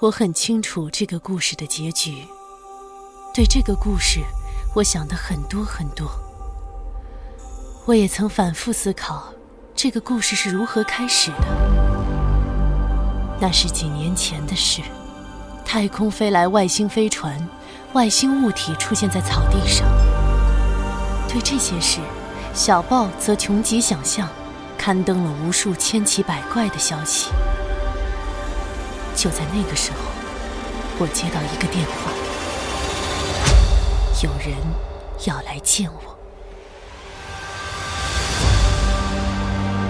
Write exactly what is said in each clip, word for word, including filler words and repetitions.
我很清楚这个故事的结局，对这个故事我想的很多很多。我也曾反复思考这个故事是如何开始的。那是几年前的事，太空飞来外星飞船，外星物体出现在草地上。对这些事，小报则穷极想象，刊登了无数千奇百怪的消息。就在那个时候，我接到一个电话，有人要来见我。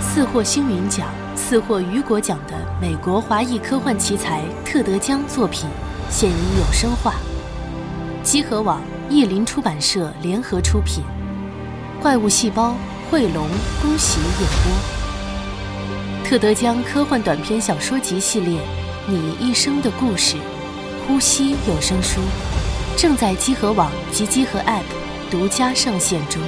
四获星云奖、四获雨果奖的美国华裔科幻奇才特德·江作品现已有声化，积禾网、译林出版社联合出品，怪物细胞、汇龙、恭喜演播。特德·江科幻短篇小说集系列《你一生的故事》呼吸有声书正在积禾网及积禾 App 独家上线中。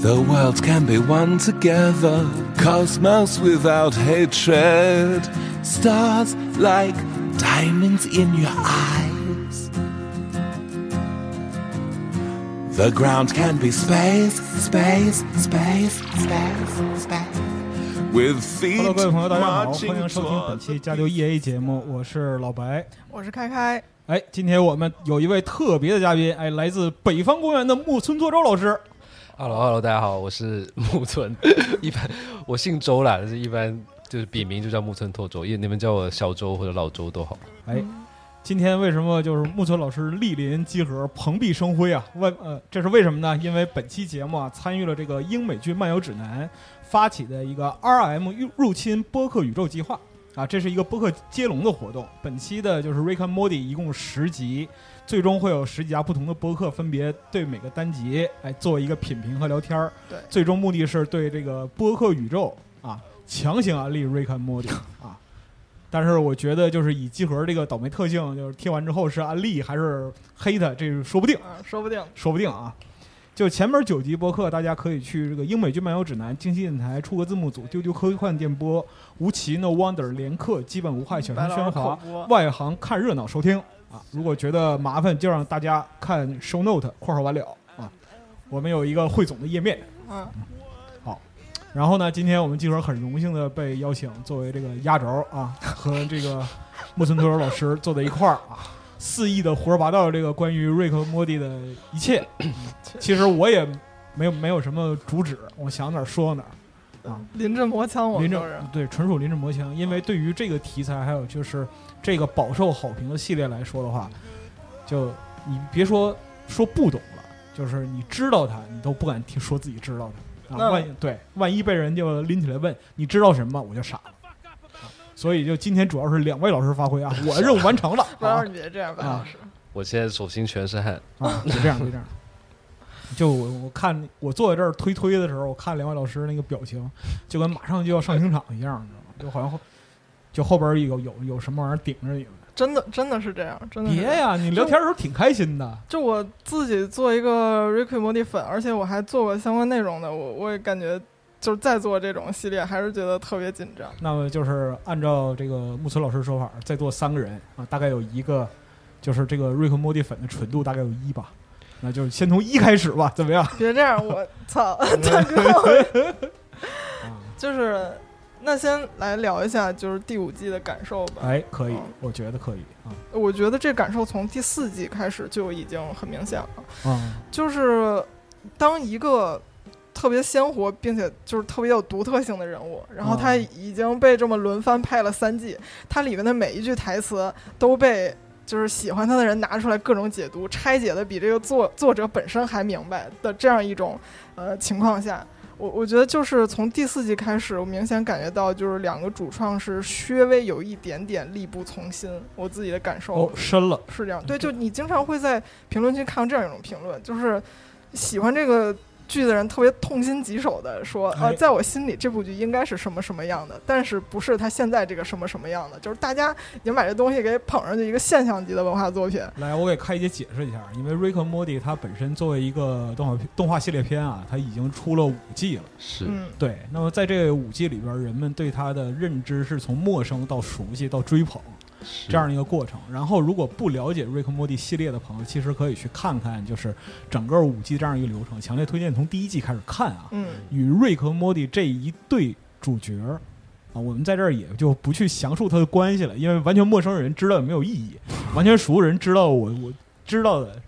The world can be one together, cosmos without hatred, stars like diamonds in your eyes. The ground can be space, space, space, space, space, with feet marching towards us. Hello， 各位朋友，大家好，欢迎收听本期加六 E A 节目，我是老白，我是开开。哎，今天我们有一位特别的嘉宾，哎，来自北方公园的木村拓周老师。Hello， Hello， 大家好，我是木村，一般我姓周啦，但是一般就是笔名就叫木村拓周，因为你们叫我小周或者老周都好。哎，今天为什么就是木村老师莅临集合，蓬荜生辉啊？为呃，这是为什么呢？因为本期节目啊，参与了这个英美剧《漫游指南》发起的一个 R M 入侵播客宇宙计划啊，这是一个播客接龙的活动。本期的就是 Rick and Morty， 一共十集。最终会有十几家不同的播客分别对每个单集哎做一个品评和聊天，对，最终目的是对这个播客宇宙啊强行安利 Rick and Morty 啊，但是我觉得就是以集合这个倒霉特性，就是贴完之后是安利还是黑他，这说不定，说不定，说不定啊！就前面九集播客，大家可以去这个英美剧漫游指南、经济电台、出格字幕组、丢丢科幻电波、无奇 No Wonder、连客、基本无害、小声喧哗、外行看热闹收听。啊，如果觉得麻烦，就让大家看 show note 括号完了啊，我们有一个汇总的页面。嗯，好。然后呢，今天我们集合很荣幸的被邀请作为这个压轴啊，和这个木村拓周老师坐在一块儿啊，肆意的胡说八道这个关于瑞克莫蒂的一切。其实我也没有没有什么主旨，我想哪儿说哪儿啊。临阵磨枪我，我就是对，纯属临阵磨枪，因为对于这个题材，还有就是。这个饱受好评的系列来说的话，就你别说说不懂了，就是你知道它你都不敢听说自己知道它、啊、万对万一被人就拎起来问你知道什么我就傻了、啊、所以就今天主要是两位老师发挥啊，我的任务完成了不要你别这样吧、啊、我现在手心全是汗啊，就这样就这样就我我看我坐在这儿推推的时候，我看两位老师那个表情就跟马上就要上刑场一样，你知道吗？就好像就后边有有有什么玩意儿顶着你们，真的真的是这样，真的别呀、啊！你聊天的时候挺开心的。就, 就我自己做一个 Rick and Morty 粉，而且我还做过相关内容的，我我也感觉就是在做这种系列，还是觉得特别紧张。那么就是按照这个木村老师说法，在座三个人啊，大概有一个就是这个 Rick and Morty 粉的纯度大概有一吧，那就是先从一开始吧，怎么样？别这样，我操，大哥，就是。那先来聊一下就是第五季的感受吧。哎，可以、嗯、我觉得可以、嗯、我觉得这感受从第四季开始就已经很明显了、嗯、就是当一个特别鲜活并且就是特别有独特性的人物，然后他已经被这么轮番拍了三季，他里面的每一句台词都被就是喜欢他的人拿出来各种解读，拆解的比这个作作者本身还明白的这样一种呃情况下，我我觉得就是从第四季开始，我明显感觉到就是两个主创是稍微有一点点力不从心，我自己的感受哦深了是这样，对，就你经常会在评论区看到这样一种评论，就是喜欢这个剧的人特别痛心疾首的说啊、呃，在我心里这部剧应该是什么什么样的，但是不是他现在这个什么什么样的，就是大家也把这东西给捧上去一个现象级的文化作品。来，我给开姐解释一下，因为 Rick and Morty 它本身作为一个动画动画系列片啊，它已经出了五季了，是对。那么在这五季里边，人们对它的认知是从陌生到熟悉到追捧。这样一个过程，然后如果不了解 Rick and Morty 系列的朋友其实可以去看看就是整个五季这样一个流程，强烈推荐从第一季开始看啊、嗯、与 Rick and Morty 这一对主角啊，我们在这儿也就不去详述他的关系了，因为完全陌生人知道也没有意义，完全熟人知道我我知道的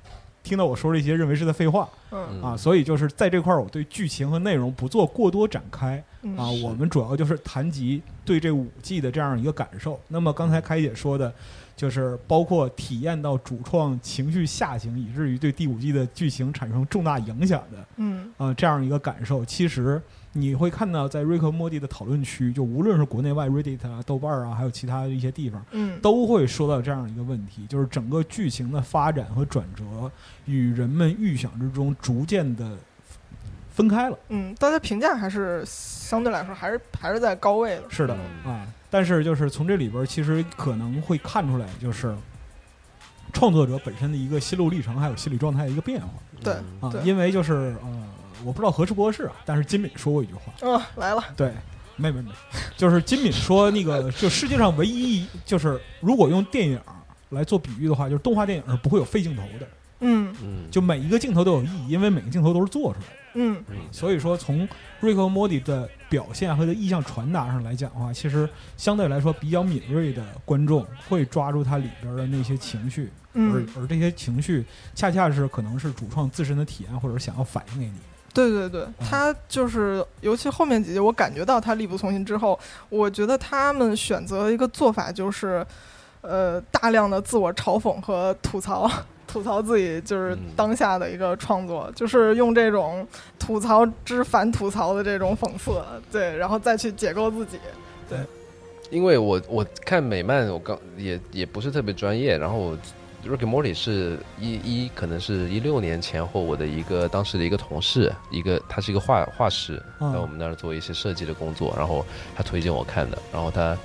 听到我说这些认为是在废话、嗯、啊，所以就是在这块我对剧情和内容不做过多展开啊，我们主要就是谈及对这五季的这样一个感受。那么刚才开姐说的就是包括体验到主创情绪下行以至于对第五季的剧情产生重大影响的嗯啊这样一个感受，其实你会看到在Rick and Morty的讨论区，就无论是国内外 Reddit 啊豆瓣啊还有其他一些地方嗯都会说到这样一个问题，就是整个剧情的发展和转折与人们预想之中逐渐的分开了，嗯，大家评价还是相对来说还是还是在高位了。是的啊，但是就是从这里边其实可能会看出来，就是创作者本身的一个心路历程，还有心理状态的一个变化。对啊对，因为就是呃，我不知道合适不合适啊，但是金敏说过一句话，嗯、哦，来了，对，没没没，就是金敏说那个，就世界上唯一就是如果用电影来做比喻的话，就是动画电影是不会有废镜头的。嗯就每一个镜头都有意义，因为每个镜头都是做出来的。嗯，所以说从Rick and Morty的表现和的意象传达上来讲的话，其实相对来说比较敏锐的观众会抓住它里边的那些情绪，嗯，而而这些情绪恰恰是可能是主创自身的体验或者想要反映给你。对对对，他就是尤其后面几集我感觉到他力不从心之后，我觉得他们选择的一个做法就是呃大量的自我嘲讽和吐槽。吐槽自己就是当下的一个创作、嗯、就是用这种吐槽之反吐槽的这种讽刺，对，然后再去解构自己。对，因为我我看美漫我刚也也不是特别专业，然后 Rick and Morty 是一一可能是一六年前后我的一个当时的一个同事，一个他是一个画画师，在我们那儿做一些设计的工作，然后他推荐我看的，然后他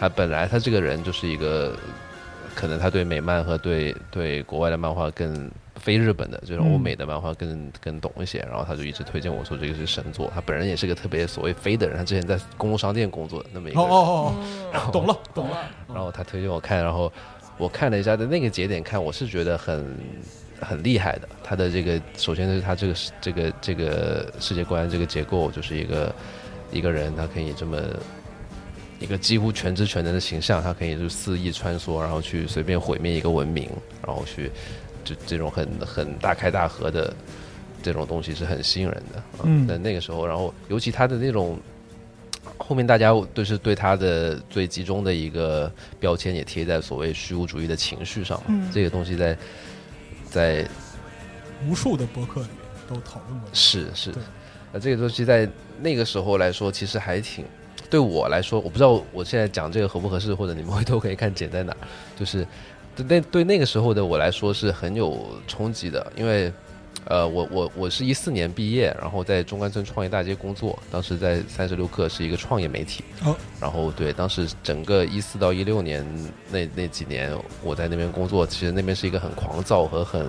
他本来他这个人就是一个可能他对美漫和对对国外的漫画更非日本的就是欧美的漫画更更懂一些，然后他就一直推荐我说这个是神作，他本人也是个特别所谓非的人，他之前在公共商店工作那么一个人，哦哦哦懂了懂了，然后他推荐我看，然后我看了一下，在那个节点看我是觉得很很厉害的，他的这个首先是他这个这个这个世界观这个结构，就是一个一个人他可以这么一个几乎全知全能的形象，他可以就肆意穿梭，然后去随便毁灭一个文明，然后去就这种很很大开大合的这种东西是很吸引人的、啊、嗯，但那个时候然后尤其他的那种后面大家都是对他的最集中的一个标签也贴在所谓虚无主义的情绪上、嗯、这个东西在在无数的博客里面都讨论过，是是那、啊、这个东西在那个时候来说其实还挺对我来说，我不知道我现在讲这个合不合适，或者你们回头可以看剪在哪，就是对那对那个时候的我来说是很有冲击的，因为呃，我我我是一四年毕业，然后在中关村创业大街工作，当时在三十六氪是一个创业媒体，然后对当时整个一四到一六年那那几年我在那边工作，其实那边是一个很狂躁和很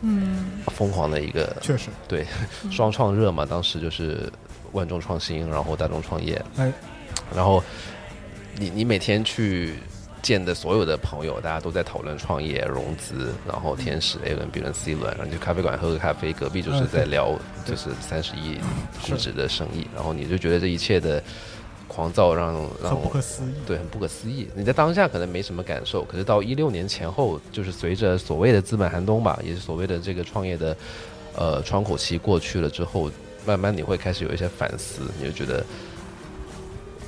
嗯疯狂的一个，确实对双创热嘛，当时就是。万众创新，然后大众创业，哎，然后你你每天去见的所有的朋友，大家都在讨论创业、融资，然后天使 A 轮、B 轮、C 轮，然后你去咖啡馆喝个咖啡，隔壁就是在聊就是三十亿估值的生意，然后你就觉得这一切的狂躁让让不可思议，对，很不可思议。你在当下可能没什么感受，可是到一六年前后，就是随着所谓的资本寒冬吧，也是所谓的这个创业的呃窗口期过去了之后。慢慢你会开始有一些反思，你就觉得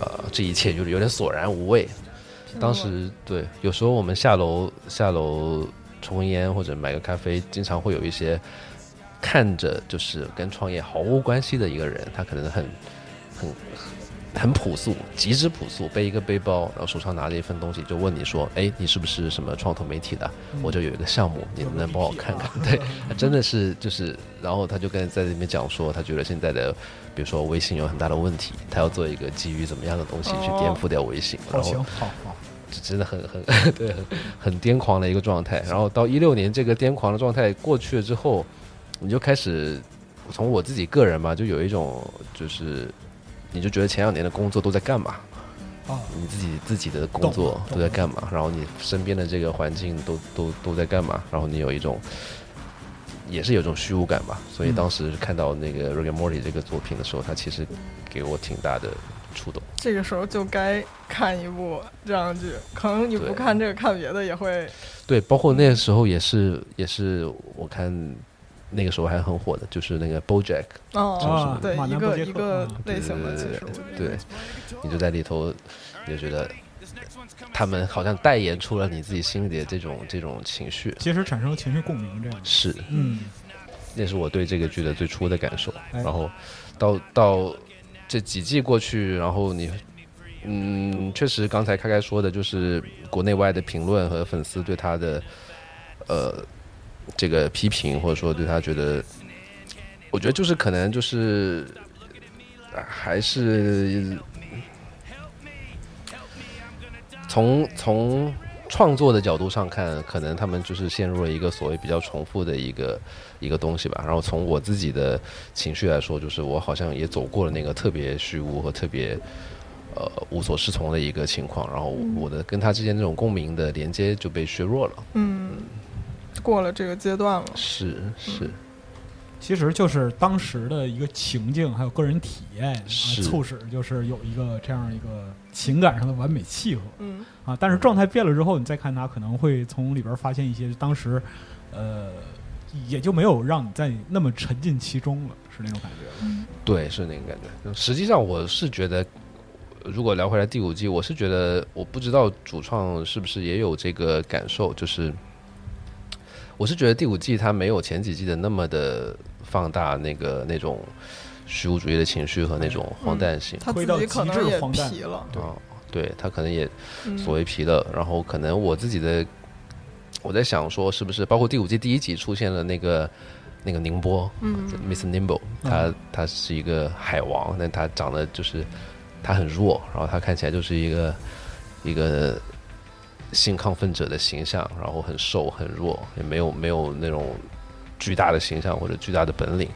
呃，这一切就是有点索然无味。当时对，有时候我们下楼下楼抽根烟或者买个咖啡，经常会有一些看着就是跟创业毫无关系的一个人，他可能很很很朴素，极致朴素，背一个背包，然后手上拿着一份东西，就问你说：“哎，你是不是什么创投媒体的？我就有一个项目，你能不能帮我看看？”对，真的是就是，然后他就跟在那边讲说，他觉得现在的，比如说微信有很大的问题，他要做一个基于怎么样的东西去颠覆掉微信，然后真的很很对很癫狂的一个状态。然后到一六年这个癫狂的状态过去了之后，你就开始从我自己个人嘛，就有一种就是。你就觉得前两年的工作都在干嘛、啊、你自己自己的工作都在干嘛，然后你身边的这个环境都都都在干嘛，然后你有一种也是有一种虚无感吧。所以当时看到那个 Rick and Morty 这个作品的时候，它其实给我挺大的触动。这个时候就该看一部这样剧，可能你不看这个看别的也会对。包括那个时候也是也是我看那个时候还很火的，就是那个 BoJack， 哦，对，一个一个类型的，其实对，你就在里头，你就觉得他们好像代言出了你自己心里的这种这种情绪，其实产生情绪共鸣，这样是，嗯，那是我对这个剧的最初的感受。然后到到这几季过去，然后你，嗯，确实刚才开开说的，就是国内外的评论和粉丝对他的，呃。这个批评或者说对他觉得，我觉得就是可能就是还是从从创作的角度上看，可能他们就是陷入了一个所谓比较重复的一个一个东西吧。然后从我自己的情绪来说，就是我好像也走过了那个特别虚无和特别呃无所适从的一个情况，然后我的跟他之间这种共鸣的连接就被削弱了。嗯。过了这个阶段了，是是、嗯，其实就是当时的一个情境，还有个人体验啊，促使就是有一个这样一个情感上的完美契合，嗯啊，但是状态变了之后，你再看它，可能会从里边发现一些当时，呃，也就没有让你再那么沉浸其中了，是那种感觉、嗯。对，是那种感觉。实际上，我是觉得，如果聊回来第五季，我是觉得，我不知道主创是不是也有这个感受，就是。我是觉得第五季它没有前几季的那么的放大那个那种虚无主义的情绪和那种荒诞性，他、嗯、自己可能也疲了，哦、对，他可能也所谓疲了、嗯。然后可能我自己的，我在想说是不是包括第五季第一集出现了那个那个宁波，嗯 ，Miss Nimble， 他他是一个海王，但他长得就是他很弱，然后他看起来就是一个一个。性亢奋者的形象，然后很瘦很弱，也没有没有那种巨大的形象或者巨大的本领，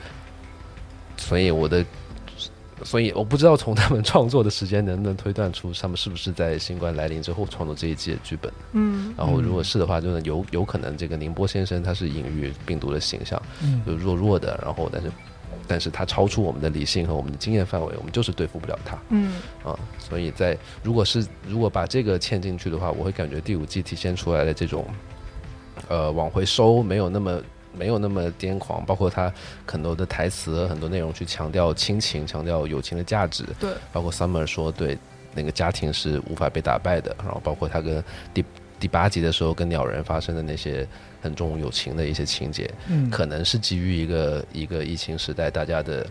所以我的所以我不知道从他们创作的时间能不能推断出他们是不是在新冠来临之后创作这一季的剧本。嗯，然后如果是的话，就有有可能这个宁波先生他是隐喻病毒的形象，嗯，就弱弱的，然后但是但是他超出我们的理性和我们的经验范围，我们就是对付不了他。嗯啊，所以在如果是如果把这个嵌进去的话，我会感觉第五季体现出来的这种，呃，往回收没有那么没有那么癫狂，包括他很多的台词、很多内容去强调亲情、强调友情的价值。对，包括 Summer 说对那个家庭是无法被打败的，然后包括他跟第第八集的时候跟鸟人发生的那些。很重友情的一些情节、嗯、可能是基于一个一个疫情时代大家的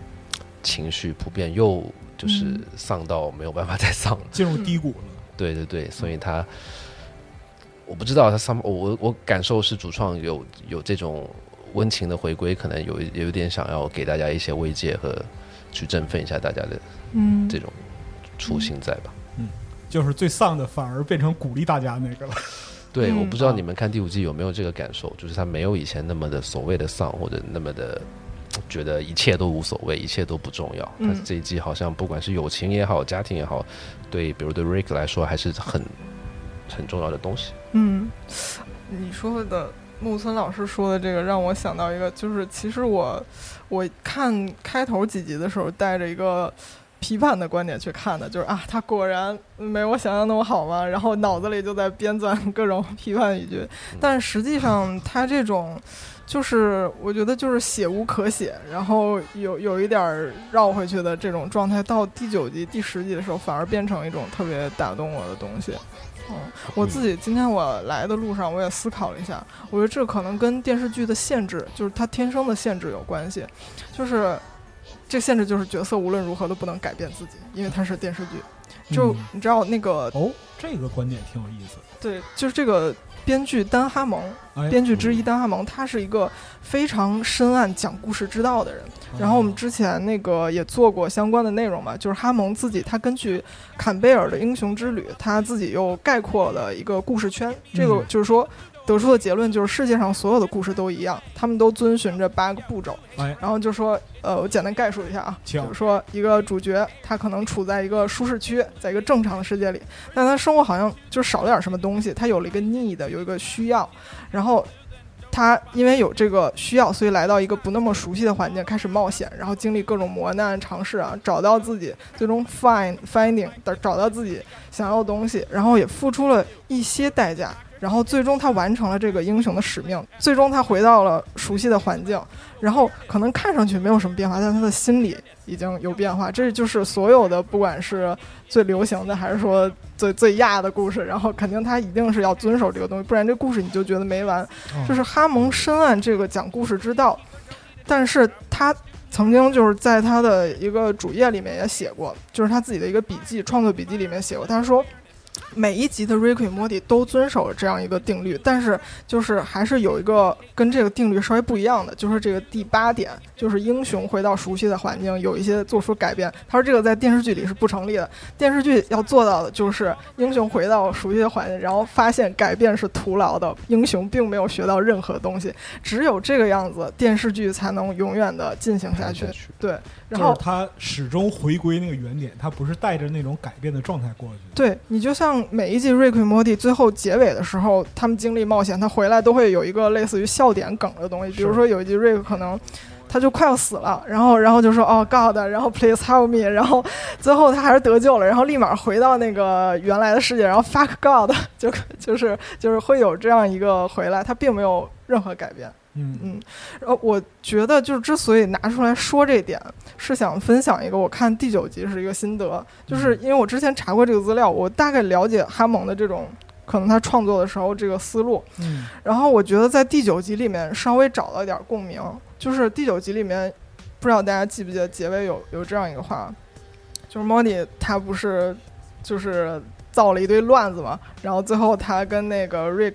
情绪普遍又就是丧到没有办法再丧了，进入低谷了。对对对，所以他、嗯、我不知道他我我感受是主创有有这种温情的回归，可能有有点想要给大家一些慰藉和去振奋一下大家的这种初心在吧。 嗯, 嗯，就是最丧的反而变成鼓励大家那个了。对，我不知道你们看第五季有没有这个感受、嗯、就是他没有以前那么的所谓的丧，或者那么的觉得一切都无所谓，一切都不重要、嗯、他这一季好像不管是友情也好，家庭也好，对比如对 Rick 来说还是很很重要的东西。嗯，你说的木村老师说的这个让我想到一个，就是其实我我看开头几集的时候带着一个批判的观点去看的，就是啊他果然没我想象那么好嘛，然后脑子里就在编撰各种批判语句，但实际上他这种就是我觉得就是写无可写，然后有有一点绕回去的这种状态，到第九集第十集的时候反而变成一种特别打动我的东西。嗯，我自己今天我来的路上我也思考了一下，我觉得这可能跟电视剧的限制，就是它天生的限制有关系，就是这限制就是角色无论如何都不能改变自己，因为它是电视剧。就、嗯、你知道那个哦，这个观点挺有意思。对，就是这个编剧丹哈蒙，哎、编剧之一丹哈蒙，他是一个非常深谙讲故事之道的人。嗯、然后我们之前那个也做过相关的内容嘛，就是哈蒙自己，他根据坎贝尔的《英雄之旅》，他自己又概括了一个故事圈。这个就是说。嗯，得出的结论就是世界上所有的故事都一样，他们都遵循着八个步骤、哎、然后就说呃，我简单概述一下啊，比如说一个主角他可能处在一个舒适区，在一个正常的世界里，但他生活好像就少了点什么东西，他有了一个 need， 有一个需要，然后他因为有这个需要，所以来到一个不那么熟悉的环境，开始冒险，然后经历各种磨难尝试啊，找到自己最终 find finding 找到自己想要的东西，然后也付出了一些代价，然后最终他完成了这个英雄的使命，最终他回到了熟悉的环境，然后可能看上去没有什么变化，但他的心里已经有变化。这就是所有的不管是最流行的还是说最最亚的故事，然后肯定他一定是要遵守这个东西，不然这故事你就觉得没完、嗯、就是哈蒙深谙这个讲故事之道，但是他曾经就是在他的一个主页里面也写过，就是他自己的一个笔记创作笔记里面写过，他说每一集的 Rick and Morty 都遵守这样一个定律，但是就是还是有一个跟这个定律稍微不一样的，就是这个第八点，就是英雄回到熟悉的环境有一些做出改变。他说这个在电视剧里是不成立的，电视剧要做到的就是英雄回到熟悉的环境，然后发现改变是徒劳的，英雄并没有学到任何东西，只有这个样子电视剧才能永远的进行下去。对，然后、就是、他始终回归那个原点，他不是带着那种改变的状态过去。对，你就像每一季 Rick and Morty 最后结尾的时候，他们经历冒险，他回来都会有一个类似于笑点梗的东西。比如说有一集 Rick 可能他就快要死了，然后然后就说哦、oh、God， 然后 Please help me， 然后最后他还是得救了，然后立马回到那个原来的世界，然后 Fuck God， 就就是就是会有这样一个回来，他并没有任何改变。嗯嗯，然后我觉得就是之所以拿出来说这点，是想分享一个我看第九集是一个心得，就是因为我之前查过这个资料，我大概了解哈蒙的这种可能他创作的时候这个思路，嗯，然后我觉得在第九集里面稍微找到一点共鸣，就是第九集里面不知道大家记不记得结尾有有这样一个话，就是 Morty 他不是就是造了一堆乱子嘛，然后最后他跟那个 Rick。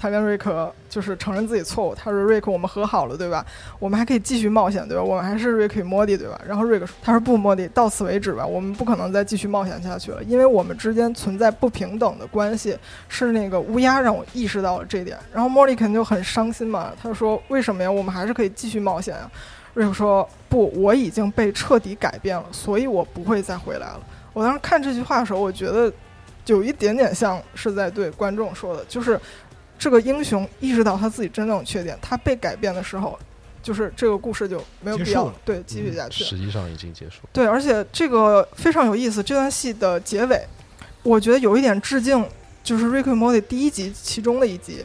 他跟瑞克就是承认自己错误，他说瑞克我们和好了对吧，我们还可以继续冒险对吧，我们还是瑞克与莫蒂对吧，然后瑞克他说不莫蒂到此为止吧，我们不可能再继续冒险下去了，因为我们之间存在不平等的关系，是那个乌鸦让我意识到了这点，然后莫蒂肯定就很伤心嘛，他说为什么呀，我们还是可以继续冒险啊，瑞克说不，我已经被彻底改变了，所以我不会再回来了。我当时看这句话的时候，我觉得有一点点像是在对观众说的，就是这个英雄意识到他自己真正的缺点，他被改变的时候，就是这个故事就没有必要对继续下去、嗯、实际上已经结束。对，而且这个非常有意思，这段戏的结尾我觉得有一点致敬，就是 Rick and Morty 第一集其中的一集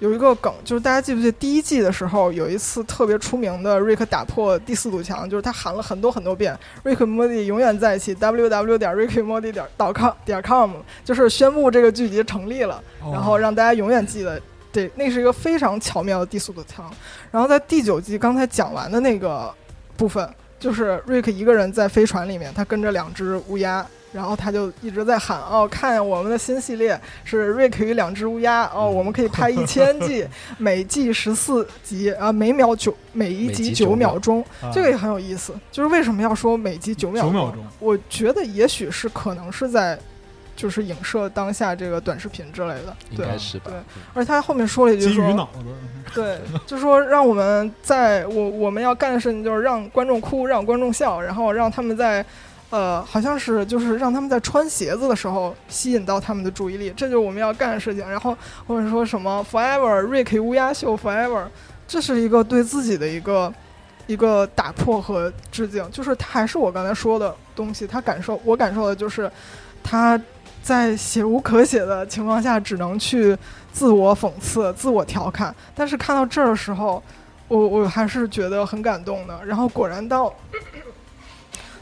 有一个梗，就是大家记不记得第一季的时候有一次特别出名的 Rick 打破第四堵墙，就是他喊了很多很多遍 Rick and Morty 永远在一起 double u double u double u 点 rick and morty 点 com， 就是宣布这个剧集成立了，然后让大家永远记得。对，那是一个非常巧妙的第四堵墙。然后在第九季刚才讲完的那个部分，就是 Rick 一个人在飞船里面，他跟着两只乌鸦，然后他就一直在喊哦，看我们的新系列是瑞克与两只乌鸦哦，我们可以拍一千季，每季十四集啊，每秒九，每一集九秒钟，这个也很有意思。就是为什么要说每集九秒钟？九秒钟，我觉得也许是可能是在，就是影射当下这个短视频之类的，应该是吧？对，而且他后面说了一句说，对，就说让我们在我我们要干的事情就是让观众哭，让观众笑，然后让他们在。呃，好像是就是让他们在穿鞋子的时候吸引到他们的注意力，这就是我们要干的事情。然后或者说什么 forever Rick 乌鸦秀 forever， 这是一个对自己的一个一个打破和致敬，就是还是我刚才说的东西，他感受我感受的就是他在写无可写的情况下只能去自我讽刺自我调侃，但是看到这儿的时候我我还是觉得很感动的。然后果然到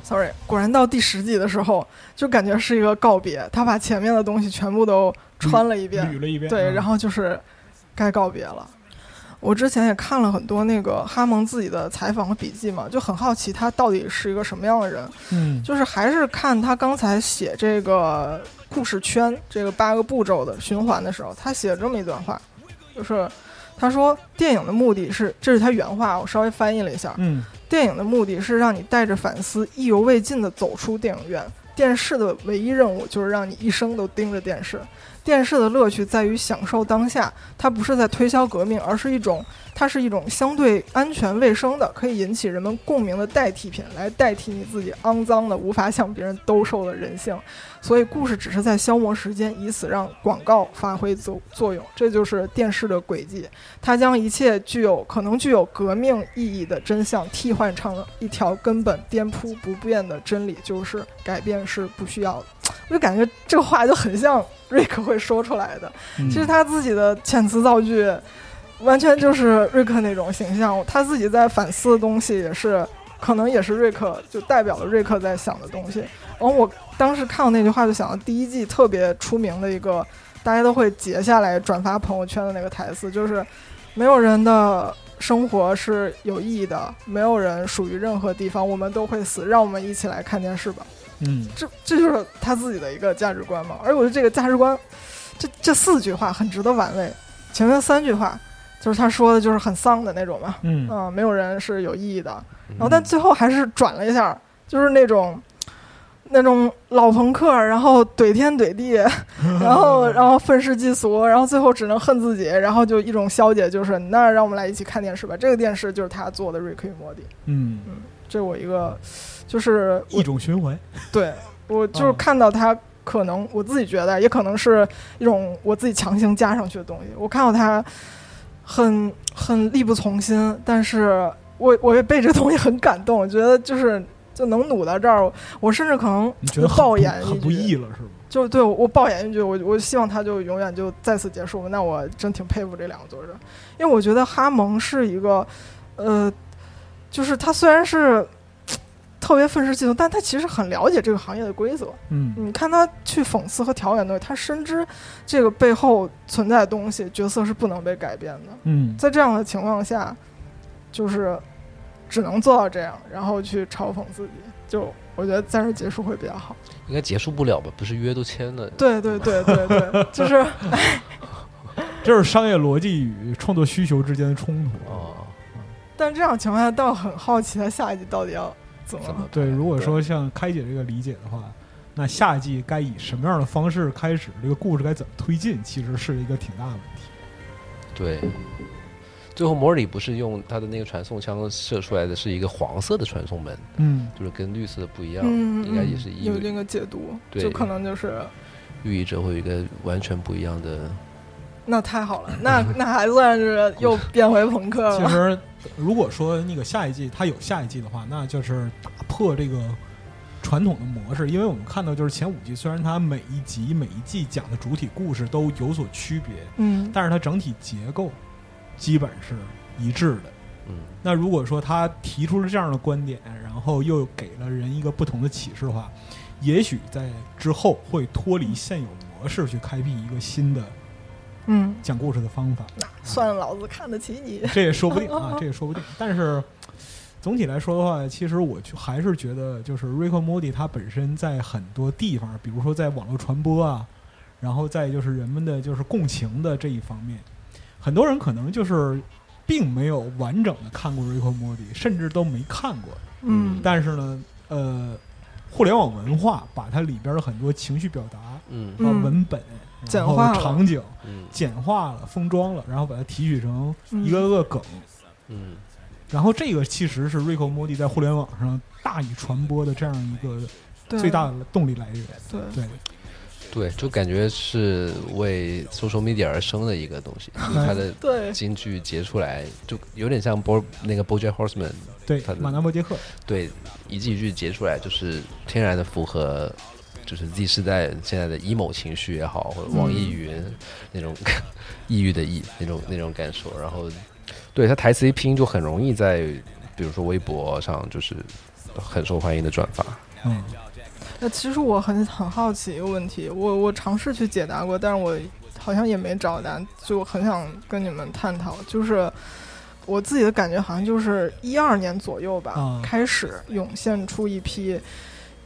sorry 果然到第十集的时候就感觉是一个告别，他把前面的东西全部都穿了一遍、嗯、捋了一遍，对、嗯、然后就是该告别了。我之前也看了很多那个哈蒙自己的采访和笔记嘛，就很好奇他到底是一个什么样的人。嗯，就是还是看他刚才写这个故事圈这个八个步骤的循环的时候，他写了这么一段话，就是他说电影的目的是，这是他原话，我稍微翻译了一下，嗯，电影的目的是让你带着反思意犹未尽地走出电影院，电视的唯一任务就是让你一生都盯着电视。电视的乐趣在于享受当下，它不是在推销革命，而是一种它是一种相对安全卫生的可以引起人们共鸣的代替品，来代替你自己肮脏的无法向别人兜售的人性。所以故事只是在消磨时间，以此让广告发挥作用，这就是电视的轨迹，它将一切具有可能具有革命意义的真相替换成了一条根本颠扑不变的真理，就是改变是不需要的。我就感觉这个话就很像瑞克会说出来的，其实他自己的遣词造句完全就是瑞克那种形象，他自己在反思的东西也是可能也是瑞克，就代表了瑞克在想的东西。然后我当时看到那句话就想到第一季特别出名的一个大家都会截下来转发朋友圈的那个台词，就是没有人的生活是有意义的，没有人属于任何地方，我们都会死，让我们一起来看电视吧。嗯，这这就是他自己的一个价值观嘛。而我觉得这个价值观，这这四句话很值得玩味。前面三句话就是他说的，就是很丧的那种嘛。嗯、呃，没有人是有意义的。然后，但最后还是转了一下，就是那种那种老朋克，然后怼天怼地，然后然后愤世嫉俗，然后最后只能恨自己，然后就一种消解，就是那让我们来一起看电视吧。这个电视就是他做的《瑞克与莫蒂》。嗯嗯，这我一个。就是一种循环，对，我就是看到他可能、哦、我自己觉得也可能是一种我自己强行加上去的东西，我看到他很很力不从心，但是我我也被这东西很感动，我觉得就是就能努到这儿，我甚至可能爆言一句，你觉得很不，很不易了是吗？就对，我爆言一句，我我希望他就永远就再次结束，那我真挺佩服这两个作者，因为我觉得哈蒙是一个呃就是他虽然是特别愤世嫉俗，但他其实很了解这个行业的规则。嗯，你看他去讽刺和调侃东西，他深知这个背后存在的东西，角色是不能被改变的。嗯，在这样的情况下，就是只能做到这样，然后去嘲讽自己。就我觉得暂时结束会比较好。应该结束不了吧？不是约都签了？对对对对对，就是这是商业逻辑与创作需求之间的冲突啊、嗯。但这样情况下，倒很好奇他下一季到底要。对，如果说像开姐这个理解的话，那下季该以什么样的方式开始，这个故事该怎么推进，其实是一个挺大的问题。对，最后摩尔里不是用他的那个传送枪射出来的是一个黄色的传送门，嗯，就是跟绿色的不一样，嗯、应该也是有那个解读，对，就可能就是寓意着会有一个完全不一样的。那太好了，那那还算是又变回朋克了。其实，如果说那个下一季它有下一季的话，那就是打破这个传统的模式，因为我们看到就是前五季，虽然它每一集每一季讲的主体故事都有所区别，嗯，但是它整体结构基本是一致的，嗯。那如果说他提出了这样的观点，然后又给了人一个不同的启示的话，也许在之后会脱离现有模式，去开辟一个新的。嗯，讲故事的方法，那算老子看得起你，这也说不定啊，这也说不定。但是总体来说的话，其实我还是觉得，就是 Rick and Morty 它本身在很多地方，比如说在网络传播啊，然后在就是人们的就是共情的这一方面，很多人可能就是并没有完整的看过 Rick and Morty， 甚至都没看过。嗯，但是呢，呃，互联网文化把它里边的很多情绪表达，嗯，和文本。嗯简化了场景、嗯，简化了封装了，然后把它提取成一个个梗，嗯，然后这个其实是Rick and Morty在互联网上大力传播的这样一个最大的动力来源。对，对对对，就感觉是为 social media 而生的一个东西，就是它的金句截出来就有点像 Bo 那个 BoJack Horseman， 对，马纳伯杰克，对，一句一句截出来，就是天然的符合就是 Z 世代现在的 emo 情绪也好，或者网易云、嗯、那种抑郁的抑那种那种感受，然后对它台词一拼就很容易在比如说微博上就是很受欢迎的转发。嗯，那其实我很很好奇一个问题，我我尝试去解答过，但是我好像也没找答案，就很想跟你们探讨，就是我自己的感觉好像就是一二年左右吧、嗯、开始涌现出一批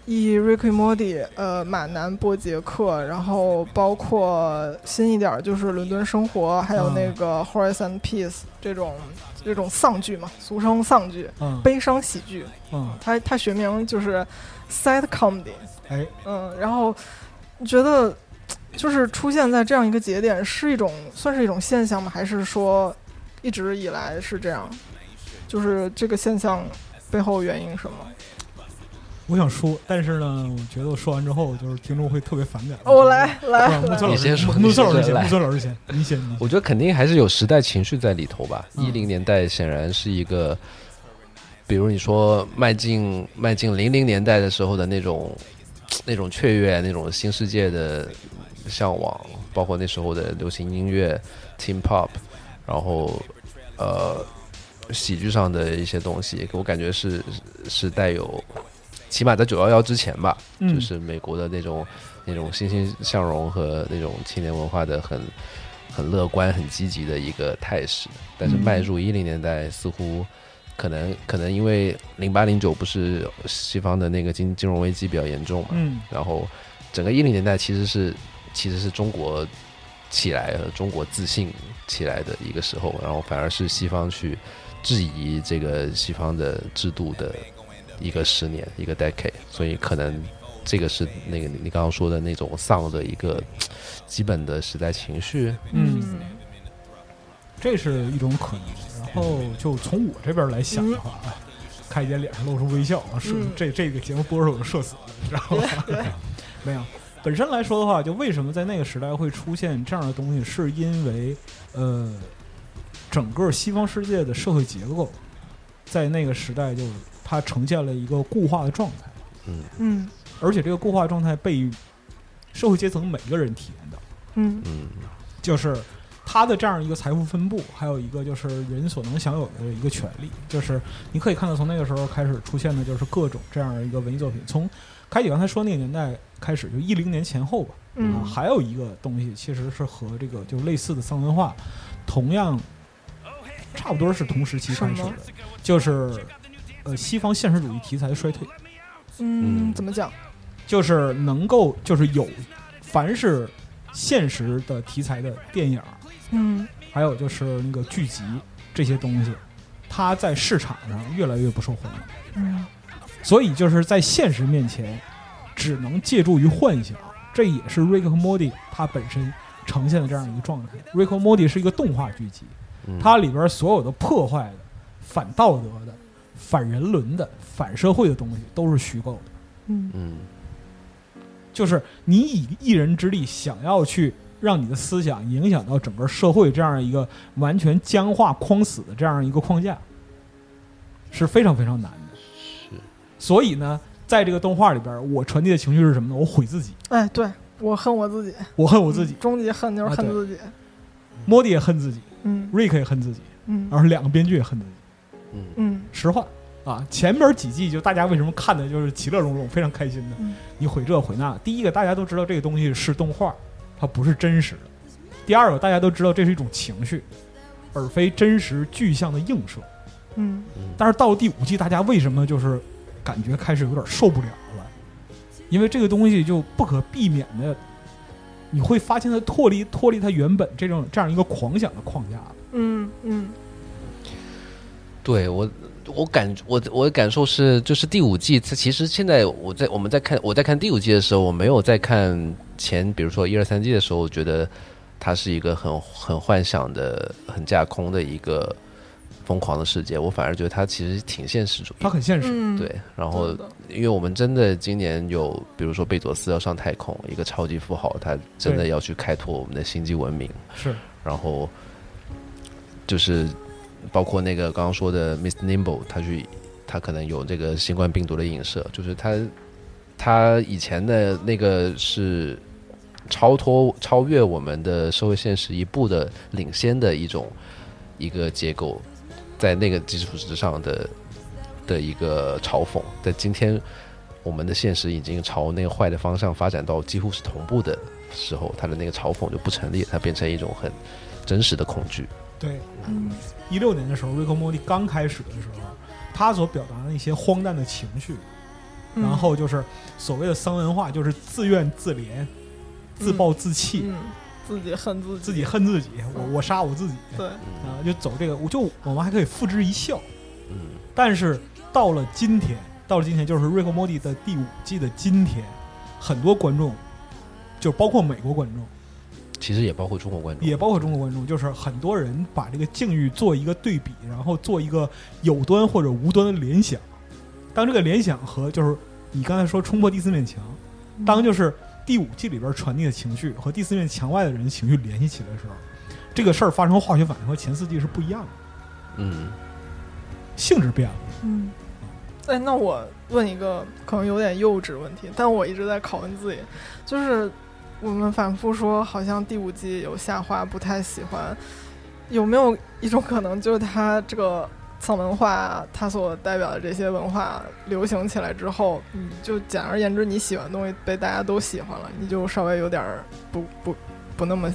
以 Rick and Morty 呃马南伯杰克，然后包括新一点就是伦敦生活，还有那个 Horace and Peace 这种这种丧剧嘛，俗称丧剧、嗯、悲伤喜剧、嗯、它它学名就是 sad comedy、哎、嗯，然后觉得就是出现在这样一个节点是一种算是一种现象吗？还是说一直以来是这样？就是这个现象背后原因什么？我想说，但是呢，我觉得我说完之后，就是听众会特别反感。哦，来来，你先说，穆森老师先，穆森老师先，你先。我觉得肯定还是有时代情绪在里头吧。一、嗯、零年代显然是一个，比如你说迈进迈进零零年代的时候的那种那种雀跃、那种新世界的向往，包括那时候的流行音乐、Teen Pop， 然后呃喜剧上的一些东西，我感觉是是带有。起码在九一一之前吧、嗯、就是美国的那种那种欣欣向荣和那种青年文化的很很乐观很积极的一个态势，但是迈入一零年代似乎可能可能因为零八零九不是西方的那个金金融危机比较严重嘛、嗯、然后整个一零年代其实是其实是中国起来和中国自信起来的一个时候，然后反而是西方去质疑这个西方的制度的一个十年一个 decade， 所以可能这个是那个你刚刚说的那种丧的一个基本的时代情绪。嗯，这是一种可能。然后就从我这边来想的话，嗯、看见脸上露出微笑，是、嗯、这这个节目播出我社死了，你知道吗？嗯、没有。本身来说的话，就为什么在那个时代会出现这样的东西，是因为呃，整个西方世界的社会结构在那个时代就。它呈现了一个固化的状态，嗯嗯，而且这个固化状态被社会阶层每个人体验到，嗯嗯，就是它的这样一个财富分布，还有一个就是人所能享有的一个权利，就是你可以看到从那个时候开始出现的就是各种这样一个文艺作品，从凯姐刚才说那个年代开始，就一零年前后吧，嗯、啊，还有一个东西其实是和这个就类似的丧文化，同样差不多是同时期开始的，就是。呃，西方现实主义题材的衰退，嗯，怎么讲？就是能够，就是有，凡是现实的题材的电影，嗯，还有就是那个剧集这些东西，它在市场上越来越不受欢迎，嗯，所以就是在现实面前，只能借助于幻想，这也是 Rick and Morty 它本身呈现的这样一个状态。Rick and Morty 是一个动画剧集，嗯、它里边所有的破坏的、反道德的。反人伦的反社会的东西都是虚构的，嗯，就是你以一人之力想要去让你的思想影响到整个社会，这样一个完全僵化框死的这样一个框架是非常非常难的，是，所以呢在这个动画里边我传递的情绪是什么呢？我毁自己，哎，对，我恨我自己，我恨我自己，终极恨就是恨自己，莫迪也恨自己，嗯，瑞克也恨自己，嗯，而两个编剧也恨自己，嗯，实话啊，前边几季就大家为什么看的就是其乐融融，非常开心的。嗯、你毁这毁那，第一个大家都知道这个东西是动画，它不是真实的；第二个大家都知道这是一种情绪，而非真实具象的映射。嗯，但是到第五季，大家为什么就是感觉开始有点受不了了？因为这个东西就不可避免的，你会发现它脱离脱离它原本这种这样一个狂想的框架了。嗯嗯。对我，我感我我的感受是，就是第五季，它其实现在我在我们在看我在看第五季的时候，我没有在看前，比如说一二三季的时候，我觉得它是一个很很幻想的、很架空的一个疯狂的世界，我反而觉得它其实挺现实主义，它很现实，对。然后因为我们真的今年有比如说贝佐斯要上太空，一个超级富豪他真的要去开拓我们的星际文明，是。然后就是包括那个刚刚说的 Miss Nimble， 他去他可能有这个新冠病毒的影射，就是他他以前的那个是超脱超越我们的社会现实一步的领先的一种一个结构，在那个基础之上的的一个嘲讽，在今天我们的现实已经朝那个坏的方向发展到几乎是同步的时候，他的那个嘲讽就不成立，它变成一种很真实的恐惧。对，嗯，一六年的时候 Rick and Morty 刚开始的时候，他所表达的一些荒诞的情绪，嗯，然后就是所谓的丧文化，就是自怨自怜、自暴自弃，嗯嗯，自己恨自己，自己恨自己，嗯，我我杀我自己，对，啊，就走这个，我就我们还可以付之一笑，嗯。但是到了今天，到了今天，就是 Rick and Morty 的第五季的今天，很多观众，就包括美国观众，其实也包括中国观众，也包括中国观众，就是很多人把这个境遇做一个对比，然后做一个有端或者无端的联想。当这个联想和就是你刚才说冲破第四面墙，当就是第五季里边传递的情绪和第四面墙外的人情绪联系起来的时候，这个事儿发生化学反应和前四季是不一样的，嗯，性质变了，嗯。哎，那我问一个可能有点幼稚问题，但我一直在拷问自己，就是我们反复说好像第五季有下滑，不太喜欢，有没有一种可能就是它这个丧文化它所代表的这些文化流行起来之后，嗯，就简而言之你喜欢的东西被大家都喜欢了，你就稍微有点不不不那么，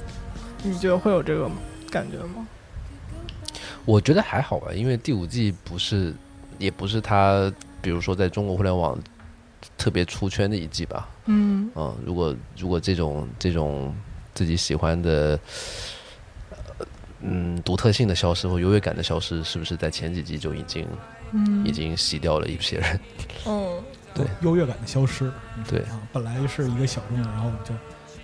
你觉得会有这个感觉吗？我觉得还好吧，因为第五季不是也不是它比如说在中国互联网特别出圈的一季吧，嗯嗯，如果如果这种这种自己喜欢的，呃、嗯独特性的消失或优越感的消失，是不是在前几季就已经，嗯，已经洗掉了一批人？嗯，对，优越感的消失，对，嗯，本来是一个小众的，然后我们就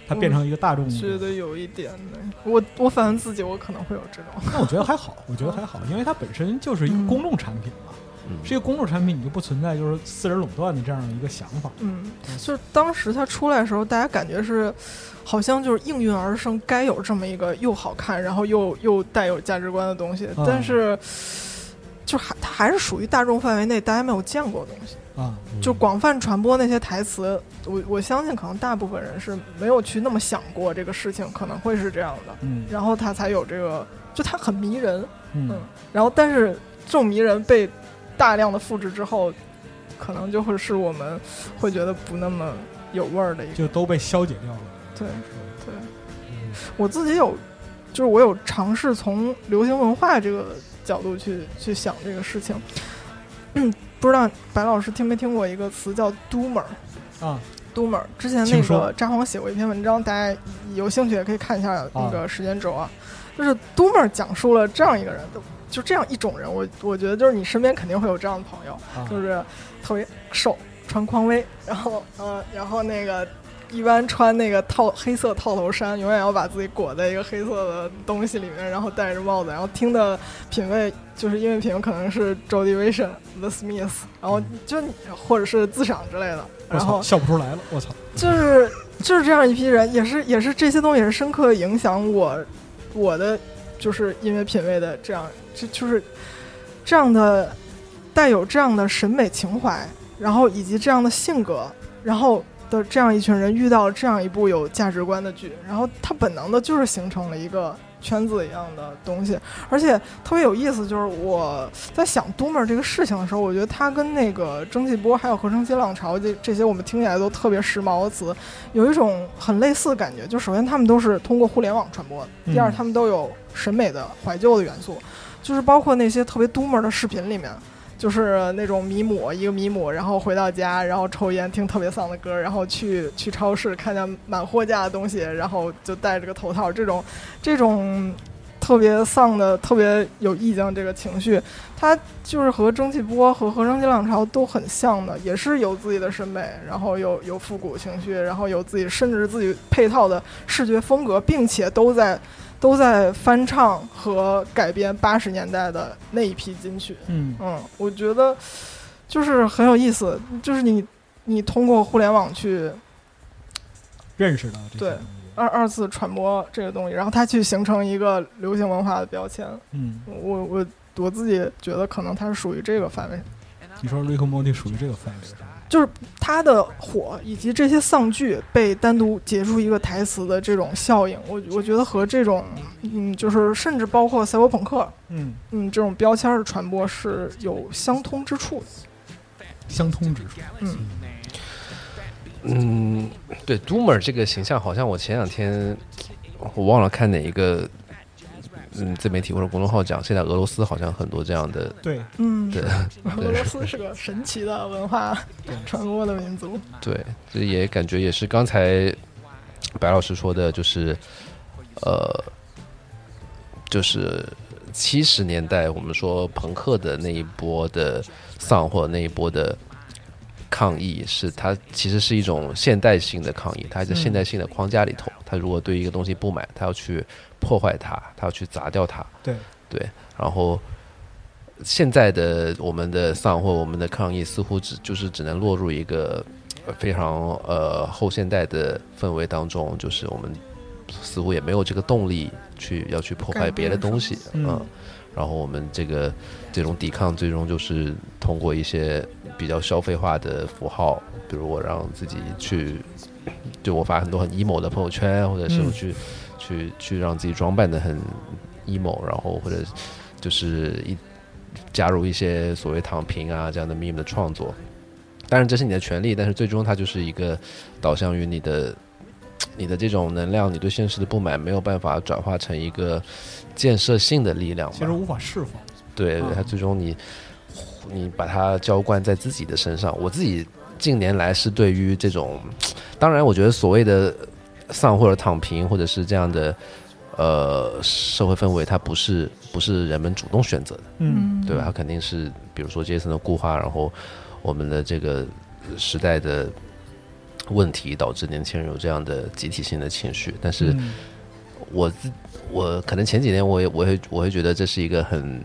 它变成一个大众。觉得有一点的，我我反正自己我可能会有这种。那我觉得还好，我觉得还好，因为它本身就是一个公众产品嘛。嗯，是一个公众产品，你就不存在就是私人垄断的这样一个想法。嗯，就是当时它出来的时候，大家感觉是好像就是应运而生，该有这么一个又好看，然后又又带有价值观的东西。嗯，但是，就还它还是属于大众范围内大家没有见过的东西啊，嗯。就广泛传播那些台词，我我相信可能大部分人是没有去那么想过这个事情可能会是这样的。嗯，然后它才有这个，就它很迷人。嗯，嗯，然后但是这种迷人被大量的复制之后，可能就会是我们会觉得不那么有味儿的一个，就都被消解掉了。对对，嗯，我自己有，就是我有尝试从流行文化这个角度去去想这个事情。嗯，不知道白老师听没听过一个词叫 Doomer 啊 ，Doomer。之前那个札幌写过一篇文章，大家有兴趣也可以看一下那个时间轴啊。就是 Doomer 讲述了这样一个人。就这样一种人，我我觉得就是你身边肯定会有这样的朋友，啊，就是特别瘦，穿匡威，然后呃，然后那个一般穿那个套黑色套头衫，永远要把自己裹在一个黑色的东西里面，然后戴着帽子，然后听的品味就是音乐品味可能是 Joy Division、The Smiths， 然后就或者是自赏之类的，然后笑不出来了，我操！就是就是这样一批人，也是也是这些东西也是深刻影响我我的就是音乐品味的这样。就就是这样的带有这样的审美情怀，然后以及这样的性格，然后的这样一群人遇到这样一部有价值观的剧，然后它本能的就是形成了一个圈子一样的东西。而且特别有意思，就是我在想 Doomer 这个事情的时候，我觉得它跟那个蒸汽波还有合成器浪潮这这些我们听起来都特别时髦的词有一种很类似的感觉。就首先他们都是通过互联网传播的，嗯，第二他们都有审美的怀旧的元素，就是包括那些特别 Doomer 的视频里面，就是那种迷母一个迷母，然后回到家，然后抽烟听特别丧的歌，然后去去超市看见满货架的东西，然后就戴着个头套，这种这种特别丧的、特别有意境这个情绪，它就是和蒸汽波和合成器浪潮都很像的，也是有自己的审美，然后有有复古情绪，然后有自己甚至自己配套的视觉风格，并且都在都在翻唱和改编八十年代的那一批金曲。嗯嗯，我觉得就是很有意思，就是你你通过互联网去认识的这对二二次传播这个东西，然后它去形成一个流行文化的标签。嗯，我我我自己觉得可能它是属于这个范围。你说 Rick and Morty 属于这个范围，就是他的火以及这些丧剧被单独结出一个台词的这种效应，我我觉得和这种嗯，就是甚至包括赛博朋克，嗯嗯，这种标签的传播是有相通之处的，相通之处，嗯嗯，对 ，Doomer 这个形象，好像我前两天我忘了看哪一个。嗯，自媒体或者公众号讲，现在俄罗斯好像很多这样的。对，嗯，对，俄罗斯是个神奇的文化传播的民族。对，这也感觉也是刚才白老师说的，就是呃，就是七十年代我们说朋克的那一波的丧或者那一波的抗议，是它其实是一种现代性的抗议，它在现代性的框架里头，它如果对一个东西不满，它要去破坏它，他要去砸掉它。对对，然后现在的我们的丧或我们的抗议，似乎只就是只能落入一个非常呃后现代的氛围当中，就是我们似乎也没有这个动力去要去破坏别的东西，嗯。嗯，然后我们这个这种抵抗，最终就是通过一些比较消费化的符号，比如我让自己去，就我发很多很 emo 的朋友圈，或者是我去。嗯去去让自己装扮的很 emo， 然后或者就是一加入一些所谓躺平啊这样的 meme 的创作，当然这是你的权利，但是最终它就是一个导向于你的你的这种能量，你对现实的不满没有办法转化成一个建设性的力量，其实无法释放。对，它最终你你把它浇灌在自己的身上。我自己近年来是对于这种，当然我觉得所谓的丧或者躺平或者是这样的呃社会氛围，它不是不是人们主动选择的，嗯，对吧？它肯定是比如说阶层的固化，然后我们的这个时代的问题导致年轻人有这样的集体性的情绪。但是我我可能前几年我也我会我会觉得这是一个很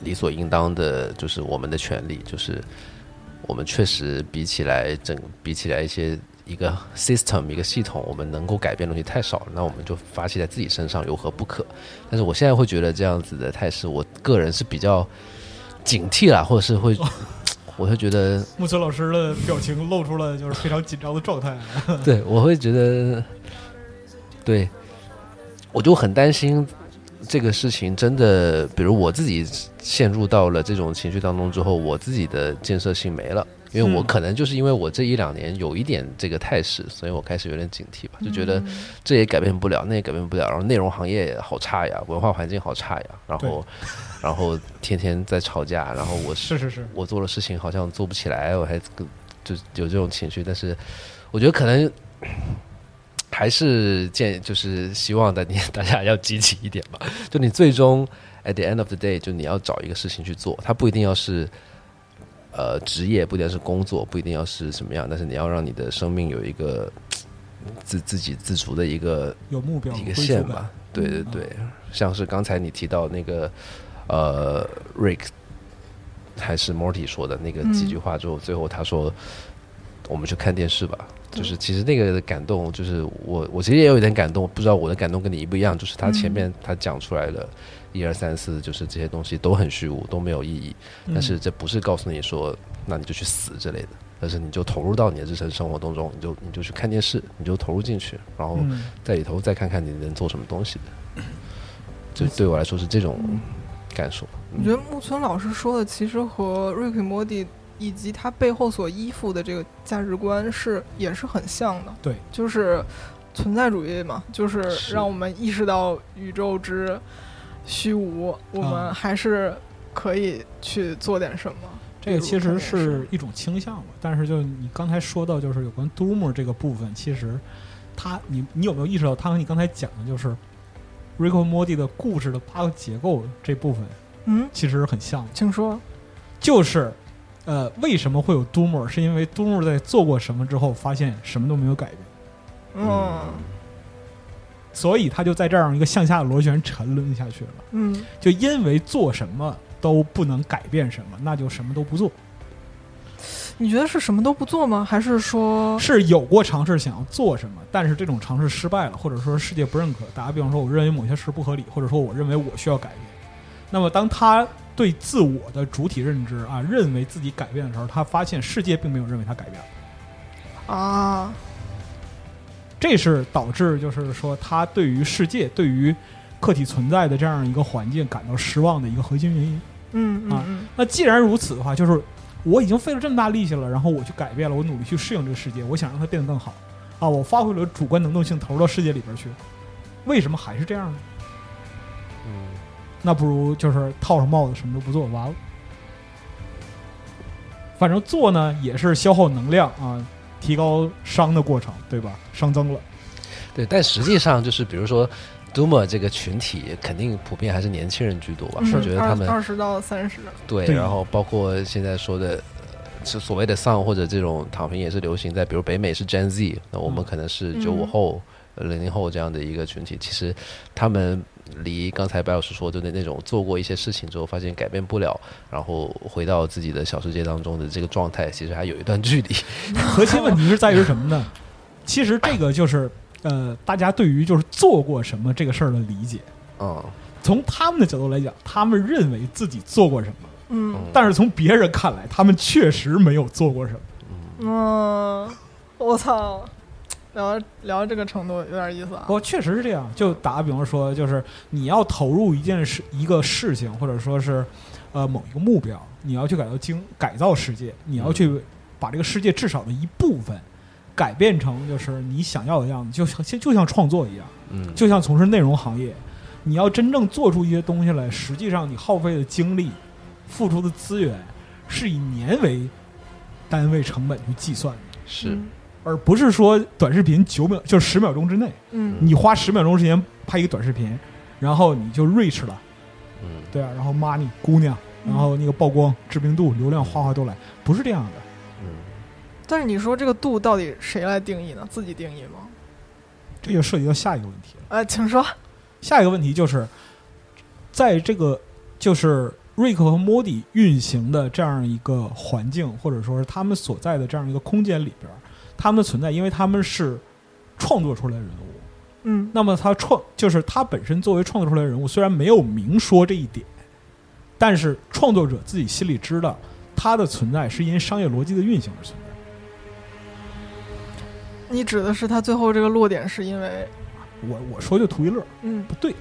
理所应当的，就是我们的权利，就是我们确实比起来整比起来一些一个 system 一个系统，我们能够改变的东西太少了，那我们就发泄在自己身上有何不可？但是我现在会觉得这样子的态势，我个人是比较警惕啦，或者是会，哦、我会觉得木村老师的表情露出了就是非常紧张的状态。对，我会觉得，对，我就很担心这个事情真的，比如我自己陷入到了这种情绪当中之后，我自己的建设性没了。因为我可能就是因为我这一两年有一点这个态势，所以我开始有点警惕吧，就觉得这也改变不了，那也改变不了，然后内容行业好差呀，文化环境好差呀，然后然后天天在吵架，然后我是是是我做的事情好像做不起来，我还就有这种情绪。但是我觉得可能还是建就是希望大家大家要积极一点吧，就你最终 at the end of the day， 就你要找一个事情去做，它不一定要是呃，职业，不一定是工作，不一定要是什么样，但是你要让你的生命有一个自自给自足的一个有目标一个线吧。对对对、嗯，像是刚才你提到那个呃 ，Rick 还是 Morty 说的那个几句话之后，嗯、最后他说我们去看电视吧。就是其实那个感动，就是我我其实也有一点感动，不知道我的感动跟你一不一样。就是他前面他讲出来了一二三四，就是这些东西都很虚无，都没有意义。但是这不是告诉你说那你就去死之类的，但是你就投入到你的日常生活当中，你就你就去看电视，你就投入进去，然后在里头再看看你能做什么东西的。就对我来说是这种感受。我觉得木村老师说的其实和 Rick and Morty以及他背后所依附的这个价值观是也是很像的。对，就是存在主义嘛，就是让我们意识到宇宙之虚无，我们还是可以去做点什么、嗯、这个其实是一种倾向吧。但是就你刚才说到就是有关 Doomer 这个部分，其实他你你有没有意识到他和你刚才讲的就是 Rick and Morty 的故事的八个结构这部分嗯，其实很像。请说。就是呃，为什么会有 Doomer？ 是因为 Doomer 在做过什么之后，发现什么都没有改变。嗯，所以他就在这样一个向下的螺旋沉沦下去了。嗯，就因为做什么都不能改变什么，那就什么都不做。你觉得是什么都不做吗？还是说是有过尝试想要做什么，但是这种尝试失败了，或者说世界不认可？打个比方说，我认为某些事不合理，或者说我认为我需要改变。那么当他对自我的主体认知啊，认为自己改变的时候，他发现世界并没有认为他改变了啊。这是导致就是说他对于世界、对于客体存在的这样一个环境感到失望的一个核心原因。嗯嗯、啊、那既然如此的话，就是我已经费了这么大力气了，然后我去改变了，我努力去适应这个世界，我想让它变得更好啊，我发挥了主观能动性，投入到世界里边去，为什么还是这样呢？嗯，那不如就是套上帽子什么都不做，完了。反正做呢也是消耗能量啊，提高熵的过程，对吧？熵增了，对。但实际上就是比如说 Doomer 这个群体肯定普遍还是年轻人居多吧，我觉得他们二十到三十，对。然后包括现在说的、呃、所谓的丧或者这种躺平也是流行在比如北美是 Gen Z， 那我们可能是九五后零零、嗯、后这样的一个群体。其实他们离刚才白老师说就那那种做过一些事情之后发现改变不了，然后回到自己的小世界当中的这个状态，其实还有一段距离。核心问题是在于什么呢？其实这个就是呃，大家对于就是做过什么这个事儿的理解。嗯，从他们的角度来讲，他们认为自己做过什么，嗯，但是从别人看来，他们确实没有做过什么。嗯，我操。聊聊这个程度有点意思啊！我、哦、确实是这样。就打比方说，就是你要投入一件事、一个事情，或者说是呃某一个目标，你要去改造经改造世界，你要去把这个世界至少的一部分改变成就是你想要的样子，就像就像创作一样，嗯，就像从事内容行业，你要真正做出一些东西来，实际上你耗费的精力、付出的资源是以年为单位成本去计算的，是。嗯，而不是说短视频九秒就是十秒钟之内，嗯，你花十秒钟时间拍一个短视频，然后你就 reach 了，嗯，对啊，然后妈你姑娘，然后那个曝光、知名度、流量哗哗都来，不是这样的，嗯。但是你说这个度到底谁来定义呢？自己定义吗？这就涉及到下一个问题了。呃，请说。下一个问题就是，在这个就是瑞克和莫蒂运行的这样一个环境，或者说是他们所在的这样一个空间里边。他们的存在，因为他们是创作出来的人物，嗯，那么他创就是他本身作为创作出来的人物，虽然没有明说这一点，但是创作者自己心里知道，他的存在是因商业逻辑的运行而存在。你指的是他最后这个落点是因为我我说就图一乐，嗯，不对，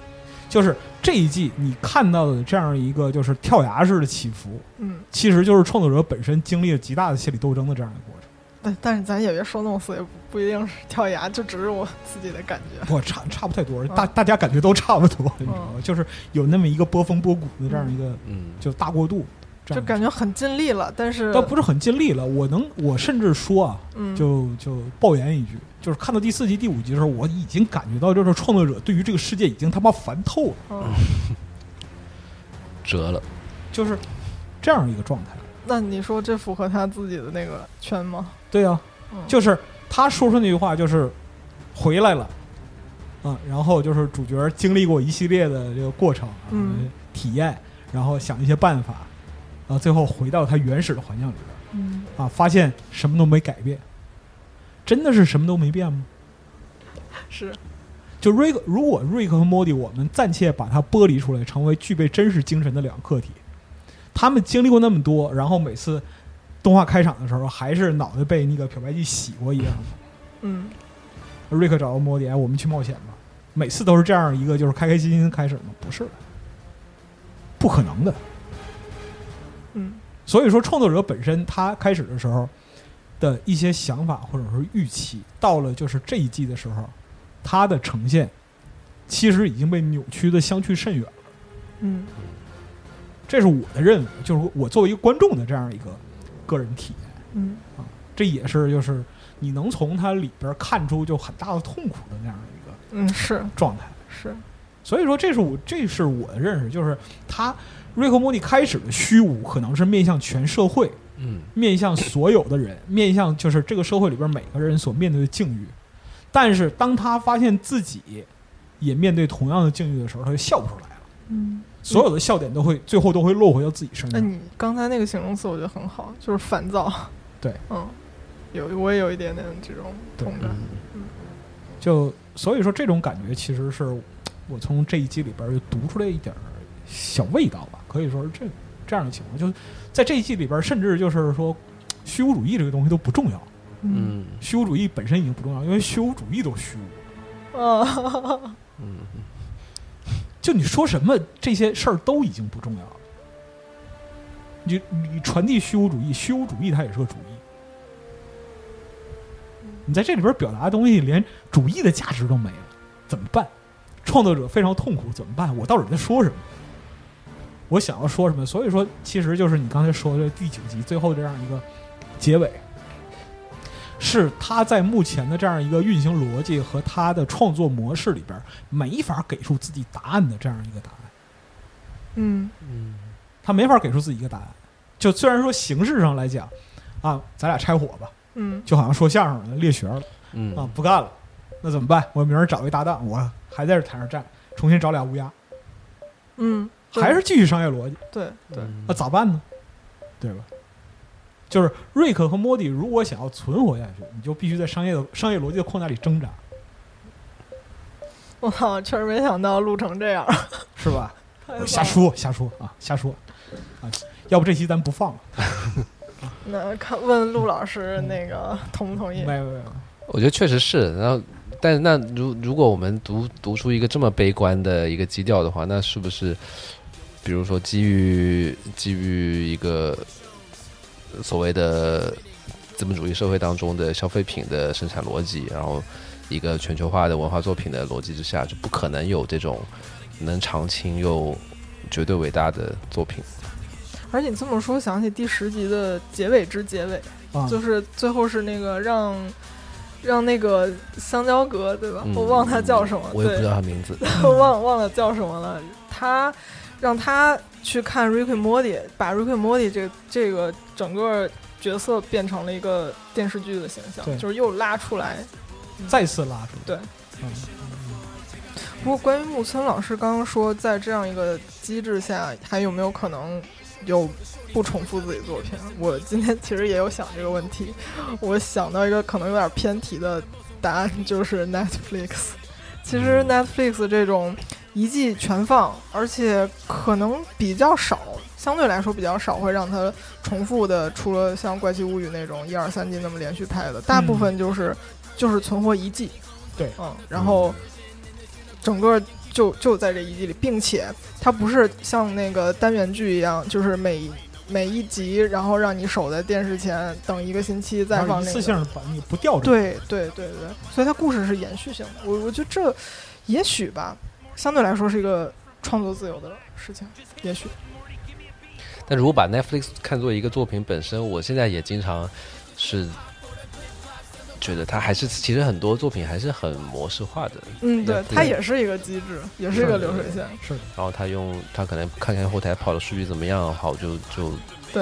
就是这一季你看到的这样一个就是跳崖式的起伏，嗯，其实就是创作者本身经历了极大的心理斗争的这样一个过程。但但是咱也别说弄死，也 不, 不一定是跳崖，就只是我自己的感觉。不差差不太多，大、嗯、大家感觉都差不多，你知道吗？就是有那么一个波峰波谷的这样一个，嗯，就大过渡，这样就感觉很尽力了，但是倒不是很尽力了。我能，我甚至说啊，嗯、就就抱怨一句，就是看到第四集、第五集的时候，我已经感觉到，就是创作者对于这个世界已经他妈烦透了，嗯、折了，就是这样一个状态。那你说这符合他自己的那个圈吗？对啊、嗯、就是他说出那句话就是回来了啊，然后就是主角经历过一系列的这个过程、啊嗯、体验，然后想一些办法，然后最后回到他原始的环境里边、嗯、啊，发现什么都没改变。真的是什么都没变吗？是。就瑞克，如果瑞克和莫蒂，我们暂且把它剥离出来，成为具备真实精神的两个客体。他们经历过那么多，然后每次动画开场的时候，还是脑袋被那个漂白剂洗过一样。嗯，瑞克找到莫蒂，我们去冒险吧。每次都是这样一个，就是开开心心开始吗？不是的，不可能的。嗯，所以说创作者本身他开始的时候的一些想法或者说预期，到了就是这一季的时候，他的呈现其实已经被扭曲的相去甚远了。嗯。这是我的认为，就是我作为一个观众的这样一个个人体验，嗯啊，这也是就是你能从它里边看出就很大的痛苦的那样一个嗯是状态是，所以说这是我这是我的认识，就是他瑞克莫蒂开始的虚无可能是面向全社会，嗯，面向所有的人，面向就是这个社会里边每个人所面对的境遇，但是当他发现自己也面对同样的境遇的时候，他就笑不出来了。嗯，所有的笑点都会最后都会落回到自己身上。那、嗯、你刚才那个形容词我觉得很好，就是烦躁。对，嗯，有我也有一点点这种同感。嗯，就所以说这种感觉其实是我从这一集里边就读出来一点小味道吧，可以说是这这样的情况。就在这一季里边，甚至就是说虚无主义这个东西都不重要。嗯，虚无主义本身已经不重要，因为虚无主义都虚无。啊，嗯，就你说什么这些事儿都已经不重要了。你你传递虚无主义，虚无主义它也是个主义。你在这里边表达的东西，连主义的价值都没了，怎么办？创作者非常痛苦，怎么办？我到底在说什么？我想要说什么？所以说，其实就是你刚才说的第九集最后这样一个结尾，是他在目前的这样一个运行逻辑和他的创作模式里边没法给出自己答案的这样一个答案。嗯嗯，他没法给出自己一个答案。就虽然说形式上来讲，啊，咱俩拆伙吧。嗯，就好像说相声了，裂学了，嗯啊，不干了，那怎么办？我明儿找一搭档，我还在这台上站，重新找俩乌鸦，嗯，还是继续商业逻辑，对对，那、啊、咋办呢？对吧？就是瑞克和莫蒂如果想要存活下去，你就必须在商业的商业逻辑的框架里挣扎。我靠，确实没想到录成这样，是吧？我瞎说瞎说啊，瞎说啊，要不这期咱不放了。那看问陆老师那个同不同意？没有没有，我觉得确实是。然后，但是那如如果我们读读出一个这么悲观的一个基调的话，那是不是比如说基于基于一个所谓的资本主义社会当中的消费品的生产逻辑，然后一个全球化的文化作品的逻辑之下，就不可能有这种能长青又绝对伟大的作品。而且你这么说，想起第十集的结尾之结尾，啊、就是最后是那个让让那个香蕉哥，对吧？嗯、我忘他叫什么，我也不知道他名字，我忘忘了叫什么了。他让他去看 Rick and Morty， 把 Rick and Morty 这这个整个角色变成了一个电视剧的形象，就是又拉出来，嗯、再次拉出来。对。嗯不过，关于木村老师刚刚说，在这样一个机制下，还有没有可能？有不重复自己作品，我今天其实也有想这个问题。我想到一个可能有点偏题的答案，就是 Netflix。 其实 Netflix 这种一季全放，而且可能比较少，相对来说比较少会让它重复的，除了像《怪奇物语》那种一二三季那么连续拍的，大部分就是、嗯、就是存活一季，对，嗯，然后整个就就在这一季里，并且它不是像那个单元剧一样，就是每每一集，然后让你守在电视前等一个星期再放那个。一次性把你不掉着。对对对对，所以它故事是延续性的。我我觉得这也许吧，相对来说是一个创作自由的事情，也许。但如果把 Netflix 看作一个作品本身，我现在也经常是。觉得它还是其实很多作品还是很模式化的，嗯，对，它也是一个机制，也是一个流水线，是。然后他用他可能看看后台跑的数据怎么样，好就就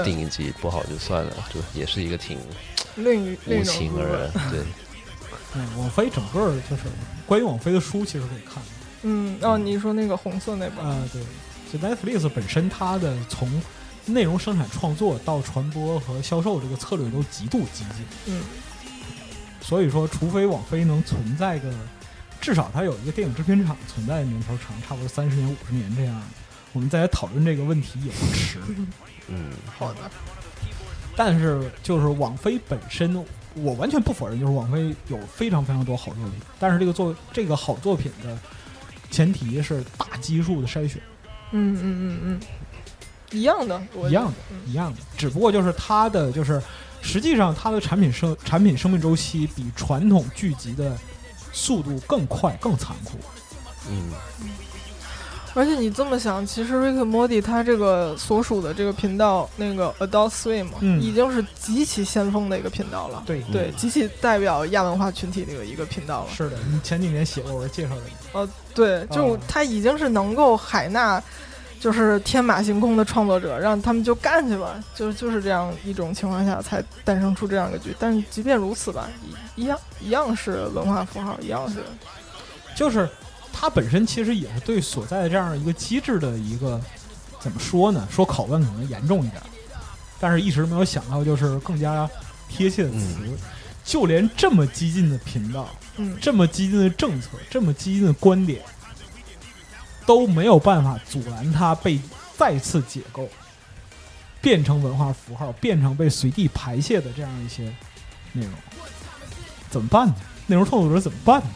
定一集，不好就算了，就也是一个挺无情而人。对，嗯，网飞整个就是关于网飞的书其实可以看，嗯，哦，你说那个红色那本啊、呃，对，就 Netflix 本身它的从内容生产创作到传播和销售这个策略都极度激进，嗯。所以说，除非网飞能存在个，至少它有一个电影制片厂存在的年头长，差不多三十年、五十年这样，我们再来讨论这个问题也不迟。嗯，好的。但是就是网飞本身，我完全不否认，就是网飞有非常非常多好作品，但是这个作这个好作品的前提是大基数的筛选。嗯嗯嗯嗯，一样的，一样的，一样的，只不过就是它的就是。实际上，它的产品生产品生命周期比传统剧集的速度更快、更残酷。嗯，而且你这么想，其实 Rick and Morty 它这个所属的这个频道，那个 Adult Swim、嗯、已经是极其先锋的一个频道了。对对、嗯，极其代表亚文化群体的一个频道了。是的，你前几年写过，我介绍了你。呃，对，就它已经是能够海纳。就是天马行空的创作者，让他们就干去吧，就就是这样一种情况下才诞生出这样一个剧。但是即便如此吧，一样一样是文化符号，一样是，就是它本身其实也是对所在的这样一个机制的一个怎么说呢？说拷问可能严重一点，但是一直没有想到就是更加贴切的词。嗯、就连这么激进的频道，嗯，这么激进的政策，这么激进的观点，都没有办法阻拦它被再次解构，变成文化符号，变成被随地排泄的这样一些内容。怎么办呢？内容创作者怎么办呢？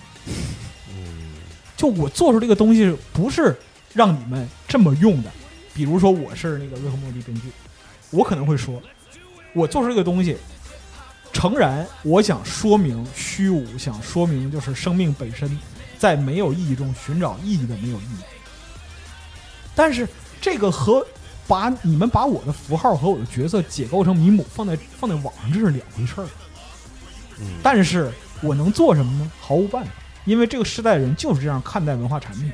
就我做出这个东西不是让你们这么用的，比如说我是那个瑞克莫蒂编剧，我可能会说我做出这个东西，诚然我想说明虚无，想说明就是生命本身在没有意义中寻找意义的没有意义，但是这个和把你们把我的符号和我的角色解构成迷母放在放在网上，这是两回事儿。嗯、但是我能做什么呢？毫无办法，因为这个时代的人就是这样看待文化产品。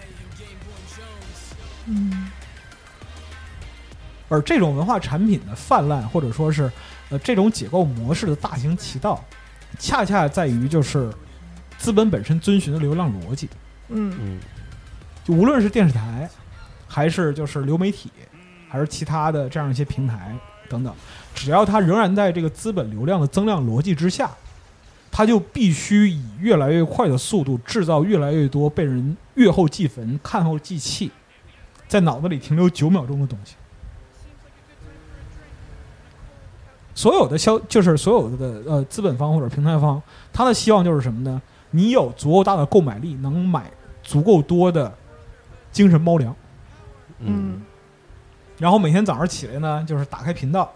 嗯，而这种文化产品的泛滥，或者说是呃这种解构模式的大行其道，恰恰在于就是资本本身遵循的流量逻辑。嗯，就无论是电视台，还是就是流媒体，还是其他的这样一些平台等等，只要它仍然在这个资本流量的增量逻辑之下，它就必须以越来越快的速度制造越来越多被人阅后即焚、看后即弃，在脑子里停留九秒钟的东西。所有的消就是所有的呃资本方或者平台方，它的希望就是什么呢？你有足够大的购买力，能买足够多的精神猫粮。嗯。然后每天早上起来呢，就是打开频道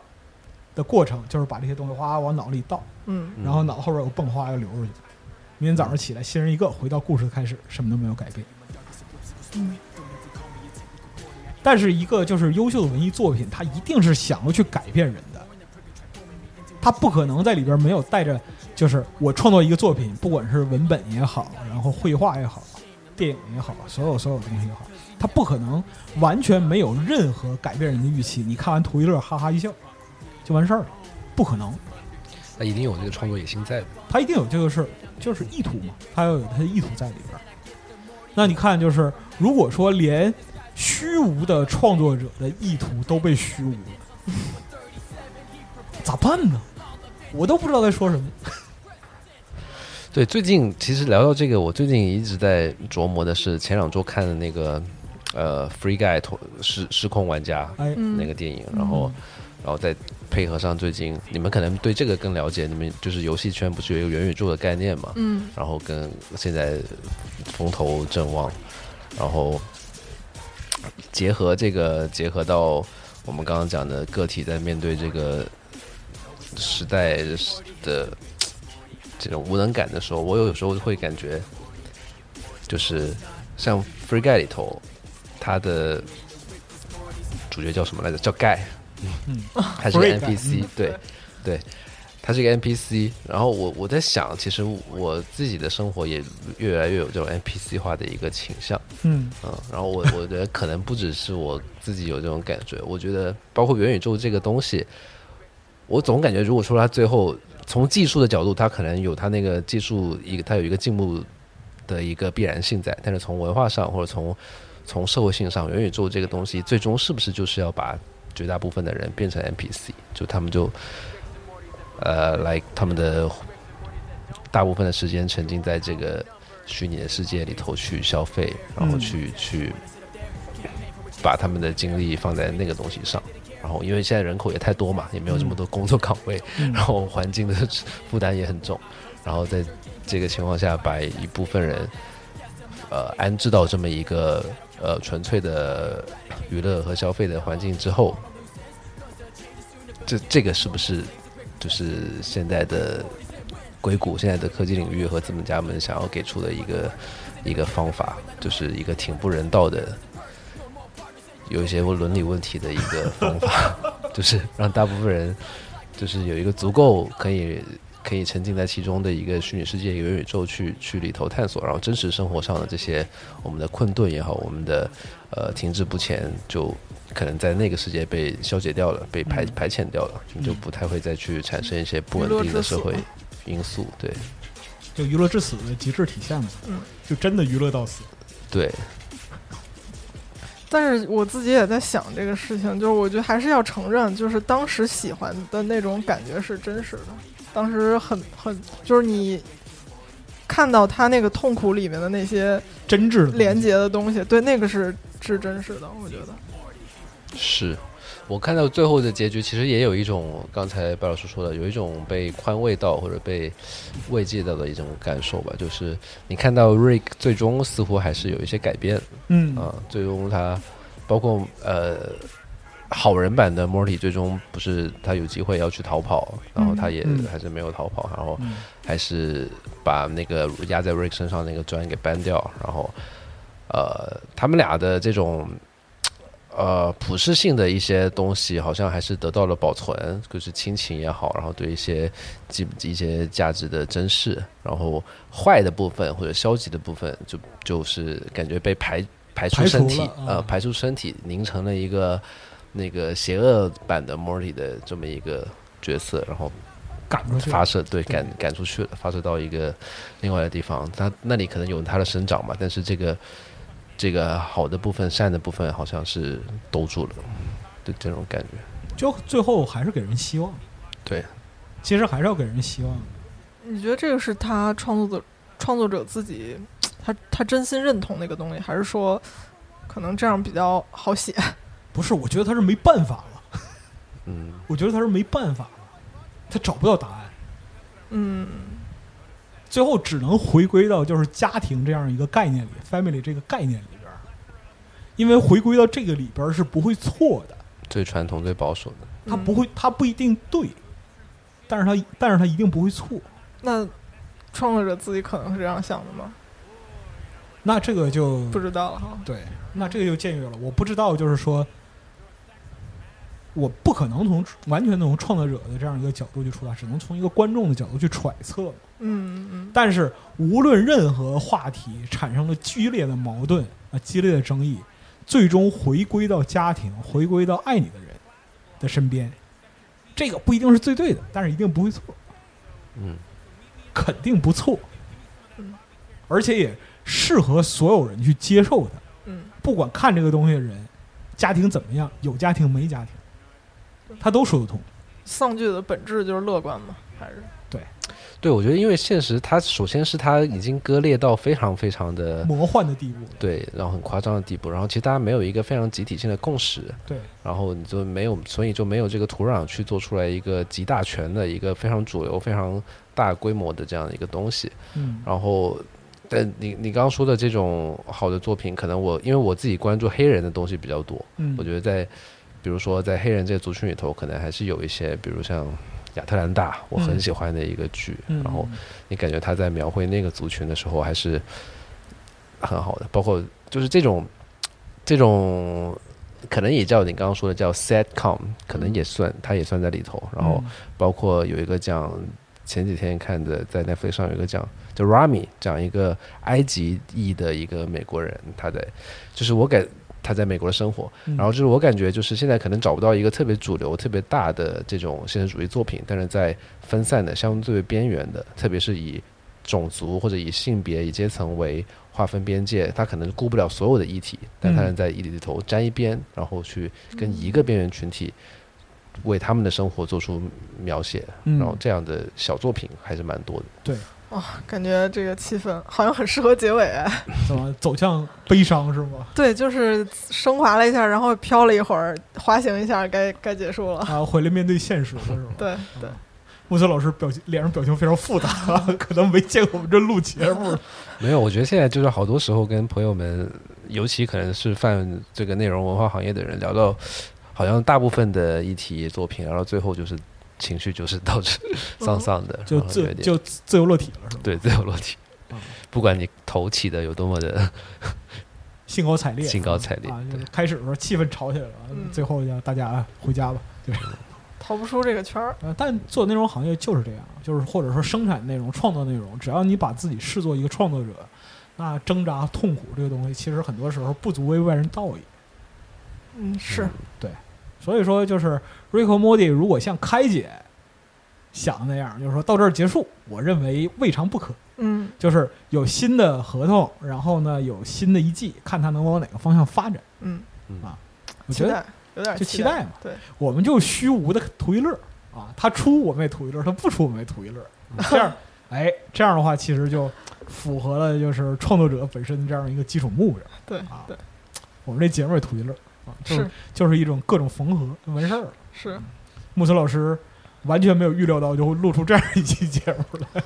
的过程，就是把这些东西哗往脑里倒，嗯，然后脑后边有蹦哗又流出去。明天早上起来，新人一个，回到故事的开始，什么都没有改变。嗯。但是一个就是优秀的文艺作品，它一定是想要去改变人的，它不可能在里边没有带着，就是我创作一个作品，不管是文本也好，然后绘画也好，电影也好，所有所有东西也好，它不可能完全没有任何改变人的预期。你看完图一乐，哈哈一笑，就完事儿了，不可能。他一定有这个创作野心在的，他一定有这个事，就是意图嘛，他要有他的意图在里边。那你看，就是如果说连虚无的创作者的意图都被虚无了，咋办呢？我都不知道在说什么。对，最近其实聊到这个，我最近一直在琢磨的是前两周看的那个呃 Free Guy 失失控玩家、哎、那个电影、嗯、然后然后再配合上最近你们可能对这个更了解，你们就是游戏圈不是有一个元宇宙的概念嘛，嗯，然后跟现在风头正旺，然后结合这个结合到我们刚刚讲的个体在面对这个时代的这种无能感的时候，我有时候会感觉，就是像 Free Guy 里头，他的主角叫什么来着？叫 Guy， 嗯，他是个 N P C， 对，对，他是个 N P C。然后我我在想，其实我自己的生活也越来越有这种 N P C 化的一个倾向，嗯嗯。然后我我觉得可能不只是我自己有这种感觉，我觉得包括元宇宙这个东西，我总感觉如果说他最后。从技术的角度，它可能有它那个技术一个，它有一个进步的一个必然性在。但是从文化上或者从从社会性上，元宇宙这个东西最终是不是就是要把绝大部分的人变成 N P C？ 就他们就呃来他们的大部分的时间沉浸在这个虚拟的世界里头去消费，然后去、嗯、去把他们的精力放在那个东西上。然后因为现在人口也太多嘛，也没有这么多工作岗位、嗯、然后环境的负担也很重，然后在这个情况下把一部分人呃安置到这么一个呃纯粹的娱乐和消费的环境之后，这这个是不是就是现在的硅谷现在的科技领域和资本家们想要给出的一个一个方法，就是一个挺不人道的有一些伦理问题的一个方法，就是让大部分人就是有一个足够可以可以沉浸在其中的一个虚拟世界元宇宙去去里头探索，然后真实生活上的这些我们的困顿也好，我们的呃停滞不前就可能在那个世界被消解掉了，被排排遣掉了，你就不太会再去产生一些不稳定的社会因素。对，就娱乐至死的极致体现嘛，就真的娱乐到死。对。但是我自己也在想这个事情，就是我觉得还是要承认，就是当时喜欢的那种感觉是真实的，当时很很就是你看到他那个痛苦里面的那些真挚连接的东西，对，那个是是真实的，我觉得是。我看到最后的结局，其实也有一种刚才白老师说的，有一种被宽慰到或者被慰藉到的一种感受吧。就是你看到 Rick 最终似乎还是有一些改变，嗯啊，最终他包括呃好人版的 Morty 最终不是他有机会要去逃跑，然后他也还是没有逃跑，然后还是把那个压在 Rick 身上那个砖给搬掉，然后呃他们俩的这种。呃，普世性的一些东西好像还是得到了保存，就是亲情也好，然后对一些基一些价值的珍视，然后坏的部分或者消极的部分就就是感觉被排排出身体，啊、呃，排出身体，凝成了一个那个邪恶版的 Morty 的这么一个角色，然后赶出去发射，对，赶赶出去了，发射到一个另外的地方，他那里可能有他的生长嘛，但是这个。这个好的部分善的部分好像是兜住了，对，这种感觉就最后还是给人希望，对，其实还是要给人希望。你觉得这个是他创作者创作者自己他他真心认同那个东西，还是说可能这样比较好写？不是，我觉得他是没办法了，嗯，我觉得他是没办法了，他找不到答案，嗯，最后只能回归到就是家庭这样一个概念里 ，family 这个概念里边，因为回归到这个里边是不会错的，最传统、最保守的，它不会，它不一定对，但是它，但是它一定不会错。那创作者自己可能是这样想的吗？那这个就不知道了哈。对，那这个就僭越了。我不知道，就是说，我不可能从完全从创作者的这样一个角度去出发，只能从一个观众的角度去揣测。嗯嗯，但是无论任何话题产生了剧烈的矛盾啊，激烈的争议，最终回归到家庭，回归到爱你的人的身边，这个不一定是最对的，但是一定不会错，嗯，肯定不错，嗯，而且也适合所有人去接受的，嗯，不管看这个东西的人家庭怎么样，有家庭没家庭，他都说得通。丧剧的本质就是乐观嘛，还是对。对，我觉得因为现实它首先是它已经割裂到非常非常的魔幻的地步，对，然后很夸张的地步，然后其实大家没有一个非常集体性的共识，对，然后你就没有，所以就没有这个土壤去做出来一个集大成的一个非常主流非常大规模的这样的一个东西，嗯，然后但你你刚刚说的这种好的作品，可能我因为我自己关注黑人的东西比较多，嗯，我觉得在比如说在黑人这个族群里头可能还是有一些，比如像亚特兰大我很喜欢的一个剧，嗯，然后你感觉他在描绘那个族群的时候还是很好的，包括就是这种这种可能也叫你刚刚说的叫 sitcom， 可能也算他也算在里头，然后包括有一个讲前几天看的在 Netflix 上有一个讲叫 Ramy， 讲一个埃及裔的一个美国人，他在就是我感他在美国的生活，然后就是我感觉就是现在可能找不到一个特别主流特别大的这种现实主义作品，但是在分散的相对边缘的，特别是以种族或者以性别以阶层为划分边界，他可能顾不了所有的议题，但他能在议题里头沾一边，然后去跟一个边缘群体为他们的生活做出描写，然后这样的小作品还是蛮多的，对。哦，感觉这个气氛好像很适合结尾，哎，怎么走向悲伤是吗？对，就是升华了一下，然后飘了一会儿，滑行一下，该该结束了啊，回来面对现实了是吗？对对，木村老师表情脸上表情非常复杂，可能没见过我们这录节目。没有，我觉得现在就是好多时候跟朋友们，尤其可能是泛这个内容文化行业的人聊到，好像大部分的议题作品，然后最后就是。情绪就是到这丧丧的，嗯，就自就自由落体了，是吧？对，自由落体，嗯，不管你头起的有多么的兴高采烈，兴高采烈，啊啊，开始的时候气氛吵起来了，嗯，最后就大家回家吧，对，逃不出这个圈儿，啊。但做内容行业就是这样，就是或者说生产内容、创作内容，只要你把自己视作一个创作者，那挣扎、痛苦这个东西，其实很多时候不足为外人道也。嗯，是，嗯，对。所以说，就是 Rick and Morty 如果像开解想的那样，就是说到这儿结束，我认为未尝不可。嗯，就是有新的合同，然后呢有新的一季，看它能往哪个方向发展。嗯啊，我觉得有点就期待嘛。对，我们就虚无的图一乐啊，他出我们也图一乐，他不出我们也图一乐。嗯、这样，哎，这样的话其实就符合了就是创作者本身这样一个基础目标。对啊，对，我们这节目也图一乐啊，就是就是一种各种缝合就完事儿了。是，木村老师。完全没有预料到就会录出这样一期节目来，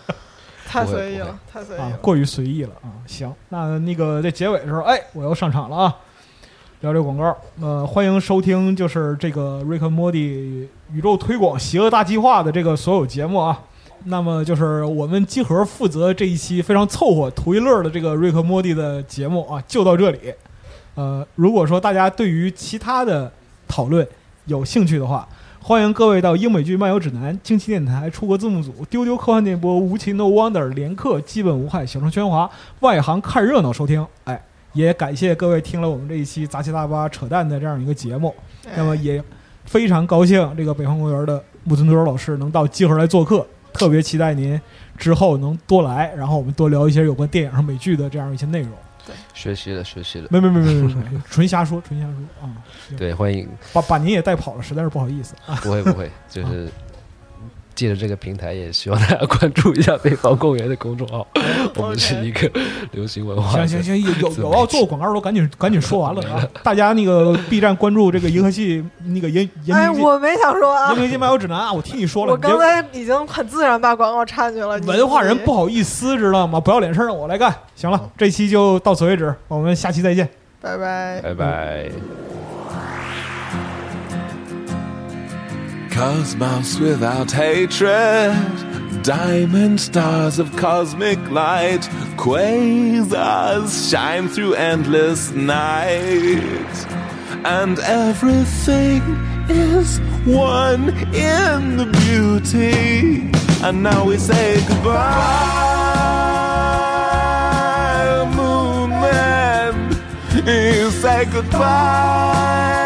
太随意了，太随意了、啊，过于随意了啊！行，那那个在结尾的时候，哎，我要上场了啊！聊这广告，呃，欢迎收听就是这个 Rick and Morty 宇宙推广邪恶大计划的这个所有节目啊。那么就是我们集合负责这一期非常凑合图一乐的这个 Rick and Morty 的节目啊，就到这里。呃，如果说大家对于其他的讨论有兴趣的话。欢迎各位到英美剧漫游指南、惊奇电台、出国字幕组、丢丢科幻电波、无奇 No Wonder、连客、基本无害、小声喧哗、外行看热闹收听。哎，也感谢各位听了我们这一期杂七大八扯淡的这样一个节目。那么也非常高兴，这个北方公园的木村多老师能到集合来做客，特别期待您之后能多来，然后我们多聊一些有关电影和美剧的这样一些内容。对，学习了，学习了，没没没没没，纯瞎说，纯瞎说啊、嗯！对，欢迎把把您也带跑了，实在是不好意思。啊、不会不会，就是、啊、借着这个平台，也希望大家关注一下北方公园的公众号，我们是一个流行文化。行行行，有有要做广告都赶紧赶紧说完了啊！大家那个 B 站关注这个银河系那个银银，哎，我没想说啊，银河系漫游指南啊，我听你说了，我刚才已经很自然把广告插进去了。文化人不好意思，知道吗？不要脸事让我来干。行了，这期就到此为止，我们下期再见，拜拜，拜拜。Cosmos without hatred, diamond stars of cosmic light, quasars shine through endless night, and everything is one in the beauty, and now we say goodbye, moon man, you say goodbye.